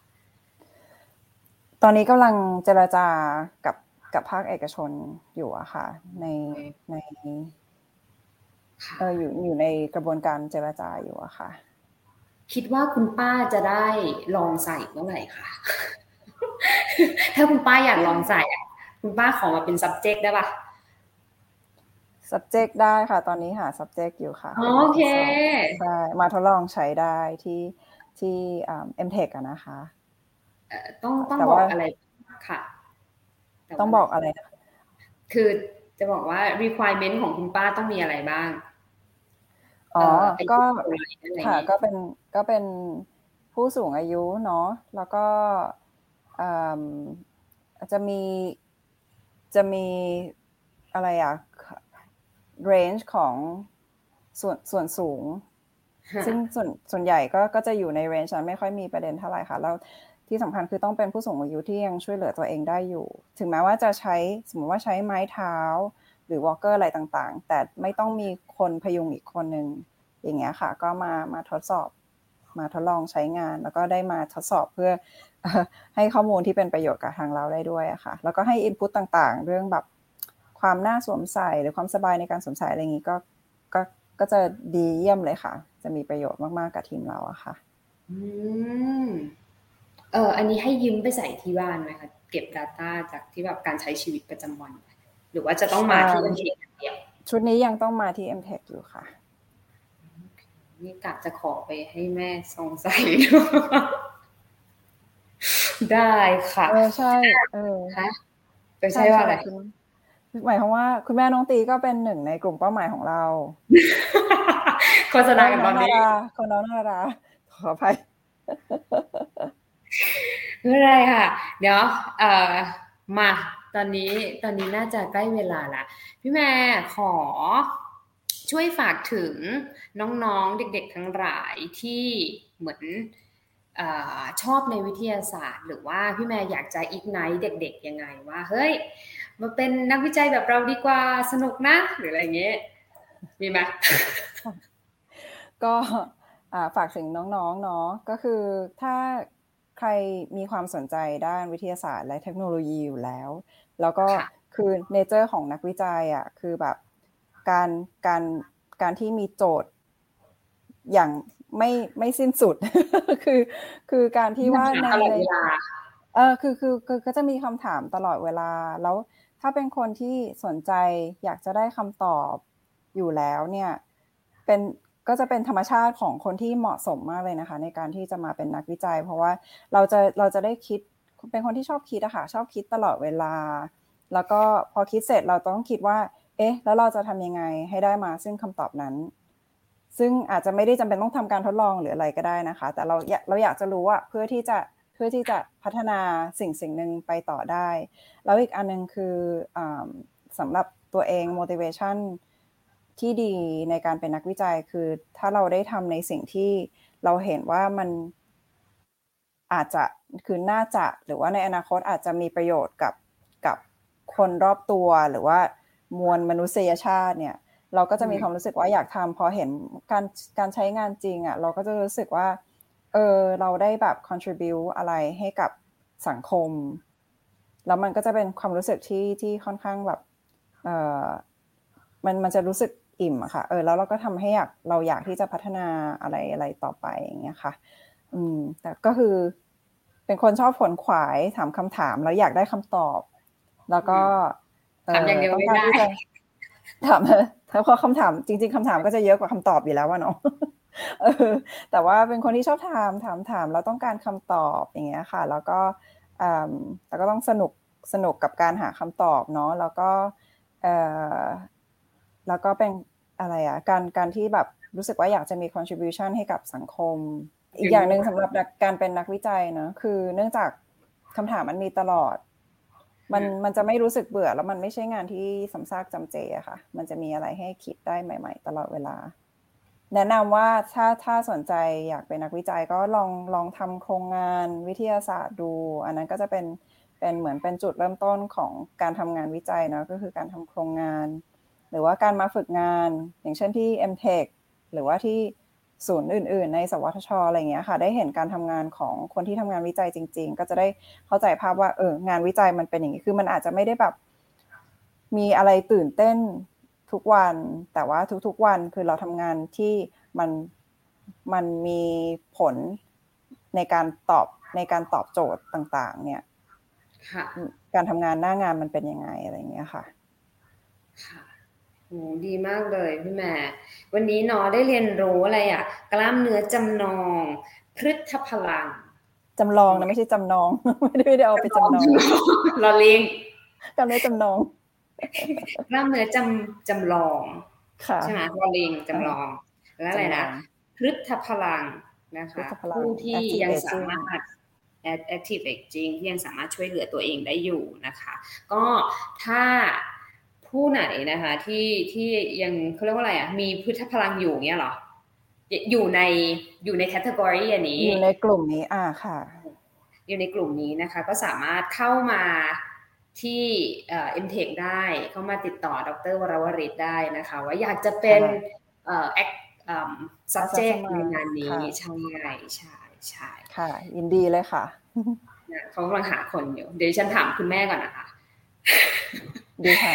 ตอนนี้กำลังเจรจากับภาคเอกชนอยู่อะค่ะในอยู่ในกระบวนการเจรจาอยู่อะค่ะคิดว่าคุณป้าจะได้ลองใส่เมื่อไหร่คะถ้าคุณป้าอยากลองใส่คุณป้าขอมาเป็น subject ได้ปะ subject ได้ค่ะตอนนี้หา subject อยู่ค่ะโอเคใช่มาทดลองใช้ได้ที่MTech อ่ะนะคะต้องบอกอะไรค่ะต้องบอกอะไรคือจะบอกว่า requirement ของคุณป้าต้องมีอะไรบ้างก็เป็นผู้สูงอายุเนาะแล้วก็จะมีอะไรเรนจ์ของส่วนสูงซึ่งส่วนใหญ่ก็จะอยู่ในเรนจ์นั้นไม่ค่อยมีประเด็นเท่าไหร่ค่ะแล้วที่สำคัญคือต้องเป็นผู้สูงอายุที่ยังช่วยเหลือตัวเองได้อยู่ถึงแม้ว่าจะใช้สมมติว่าใช้ไม้เท้าหรือวอล์กเกอร์อะไรต่างๆแต่ไม่ต้องมีคนพยุงอีกคนนึงอย่างเงี้ยค่ะก็มาทดสอบมาทดลองใช้งานแล้วก็ได้มาทดสอบเพื่อให้ข้อมูลที่เป็นประโยชน์กับทางเราได้ด้วยอะค่ะแล้วก็ให้อินพุตต่างๆเรื่องแบบความน่าสวมใส่หรือความสบายในการสวมใส่อะไรอย่างงี้ก็จะดีเยี่ยมเลยค่ะจะมีประโยชน์มากๆกับทีมเราอะค่ะอันนี้ให้ยืมไปใส่ที่บ้านไหมคะเก็บ data จากที่แบบการใช้ชีวิตประจำวันหรือว่าจะต้องมาที่ MTech อย่างเดียวชุดนี้ยังต้องมาที่ MTech อยู่ค่ะนี่กะจะขอไปให้แม่ทรงใส่ดูได้ค่ะใช่ค่ะไปใช้ว่าอะไรหมายความว่าคุณแม่น้องตีก็เป็นหนึ่งในกลุ่มเป้าหมายของเราโฆษณากันตอนนี้คนน้องน่ารักขออภัยไม่ได้ค่ะเดี๋ยวมาตอนนี้น่าจะใกล้เวลาละพี่แม่ขอช่วยฝากถึงน้องๆเด็กๆทั้งหลายที่เหมือนชอบในวิทยาศาสตร์หรือว่าพี่แม่อยากจะ ignite เด็กๆยังไงว่าเฮ้ยมาเป็นนักวิจัยแบบเราดีกว่าสนุกนะหรืออะไรเงี้ยมีไหม ก็ฝากถึงน้องๆเนาะก็คือถ้าใครมีความสนใจด้านวิทยาศาสตร์และเทคโนโลยีอยู่แล้วแล้วก็คือเนเจอร์ของนักวิจัยอ่ะคือแบบการที่มีโจทย์อย่างไม่สิ้นสุด คือการที่ว่าในคือก็จะมีคำถามตลอดเวลาแล้วถ้าเป็นคนที่สนใจอยากจะได้คำตอบอยู่แล้วเนี่ยเป็นก็จะเป็นธรรมชาติของคนที่เหมาะสมมากเลยนะคะในการที่จะมาเป็นนักวิจัยเพราะว่าเราจะได้คิดเป็นคนที่ชอบคิดอะค่ะชอบคิดตลอดเวลาแล้วก็พอคิดเสร็จเราต้องคิดว่าเอ๊ะแล้วเราจะทำยังไงให้ได้มาซึ่งคำตอบนั้นซึ่งอาจจะไม่ได้จำเป็นต้องทำการทดลองหรืออะไรก็ได้นะคะแต่เราอยากจะรู้อะเพื่อที่จะพัฒนาสิ่งนึงไปต่อได้แล้วอีกอันนึงคือสำหรับตัวเอง motivationที่ดีในการเป็นนักวิจัยคือถ้าเราได้ทำในสิ่งที่เราเห็นว่ามันอาจจะคือน่าจะหรือว่าในอนาคตอาจจะมีประโยชน์กับคนรอบตัวหรือว่ามวลมนุษยชาติเนี่ยเราก็จะมีความรู้สึกว่าอยากทำพอเห็นการใช้งานจริงอ่ะเราก็จะรู้สึกว่าเราได้แบบ contribute อะไรให้กับสังคมแล้วมันก็จะเป็นความรู้สึกที่ค่อนข้างแบบมันจะรู้สึกอิ่มอะค่ะแล้วเราก็ทำให้เราอยากที่จะพัฒนาอะไรต่อไปอย่างเงี้ยค่ะแต่ก็คือ เป็นคนชอบขวนขวายถามคำถามแล้วอยากได้คำตอบแล้วก็ถามอย่างเดียวไม่ได้ถามเพราะคำถามจริงๆคำถามก็จะเยอะกว่าคำตอบอยู่แล้วว่าเนาะแต่ว่าเป็นคนที่ชอบถามแล้วต้องการคำตอบอย่างเงี้ยค่ะแล้วก็ต้องสนุกกับการหาคำตอบเนาะแล้วก็เป็นอะไรอ่ะการที่แบบรู้สึกว่าอยากจะมี contribution ให้กับสังคมอีกอย่างนึงสำหรับการเป็นนักวิจัยนะคือเนื่องจากคำถามมันมีตลอดมันจะไม่รู้สึกเบื่อแล้วมันไม่ใช่งานที่ซ้ำซากจำเจอะค่ะมันจะมีอะไรให้คิดได้ใหม่ๆตลอดเวลาแนะนำว่าถ้าสนใจอยากเป็นนักวิจัยก็ลองทำโครงงานวิทยาศาสตร์ดูอันนั้นก็จะเป็นเหมือนเป็นจุดเริ่มต้นของการทำงานวิจัยเนาะก็คือการทำโครงงานหรือว่าการมาฝึกงานอย่างเช่นที่ MTech หรือว่าที่ศูนย์อื่นๆในสวทช. อะไรเงี้ยค่ะได้เห็นการทำงานของคนที่ทำงานวิจัยจริงๆก็จะได้เข้าใจภาพว่างานวิจัยมันเป็นอย่างนี้คือมันอาจจะไม่ได้แบบมีอะไรตื่นเต้นทุกวันแต่ว่าทุกๆวันคือเราทำงานที่มันมีผลในการตอบโจทย์ต่างๆเนี่ยการทำงานหน้างานมันเป็นยังไงอะไรเงี้ยค่ะดีมากเลยพี่แม่วันนี้เนาะได้เรียนรู้อะไรอ่ะกล้ามเนื้อจำนองพฤทธพลังจำลองนะไม่ใช่จำนองไม่ได้เอาไปจำนองลอลิงกล้ามเนื้อจำนองกล้ามเนื้อจำลองใช่ไหมลอลิงจำลองแล้วอะไรนะพฤทธพลังนะคะผู้ที่ยังสามารถactive aging ที่ยังสามารถช่วยเหลือตัวเองได้อยู่นะคะก็ถ้าผู้ไหนนะคะที่ยังเค้าเรียกว่าอะไรอ่ะมีพฤทธพลังอยู่เงี้ยหรออยู่ในแคตทอกอรี่อันนี้อยู่ในกลุ่มนี้ค่ะอยู่ในกลุ่มนี้นะคะก็สามารถเข้ามาที่MTech ได้เข้ามาติดต่อดร.วรวริศได้นะคะว่าอยากจะเป็นsubject ในงานนี้ใช่ค่ะยินดีเลยค่ะเขากำลังหาคนอยู่เดี๋ยวฉันถามคุณแม่ก่อนนะคะดีค่ะ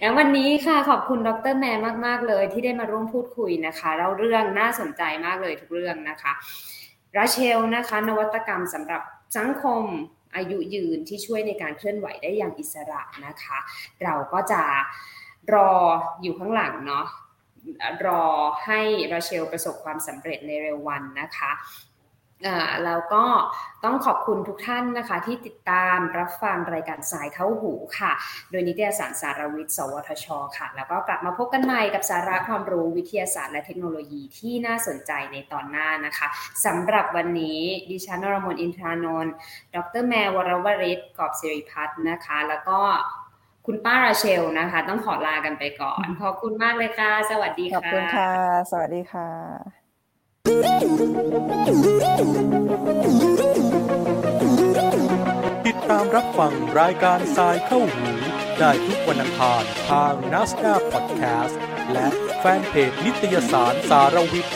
แล้ววันนี้ค่ะขอบคุณดร.แมร์มากๆเลยที่ได้มาร่วมพูดคุยนะคะเล่าเรื่องน่าสนใจมากเลยทุกเรื่องนะคะ Rachel นะคะนวัตกรรมสำหรับสังคมอายุยืนที่ช่วยในการเคลื่อนไหวได้อย่างอิสระนะคะเราก็จะรออยู่ข้างหลังเนาะรอให้ Rachel ประสบความสำเร็จในเร็ววันนะคะแล้วก็ต้องขอบคุณทุกท่านนะคะที่ติดตามรับฟังรายการสายเข้าหูค่ะโดยนิตยสารสารวิทย์สวทช.ค่ะแล้วก็กลับมาพบกันใหม่กับสาระความรู้วิทยาศาสตร์และเทคโนโลยีที่น่าสนใจในตอนหน้านะคะสำหรับวันนี้ดิฉันนรมนอินทรานนท์ดร.แมร์วรวริศกอบศิริพัฒน์นะคะแล้วก็คุณป้าราเชลนะคะต้องขอลากันไปก่อนขอบคุณมากเลยค่ะสวัสดีค่ะขอบคุณค่ะสวัสดีค่ะติดตามรับฟังรายการสายเข้าหูได้ทุกวันอังคารทาง NASDAQ Podcast และแฟนเพจนิตยสารสารวิทย์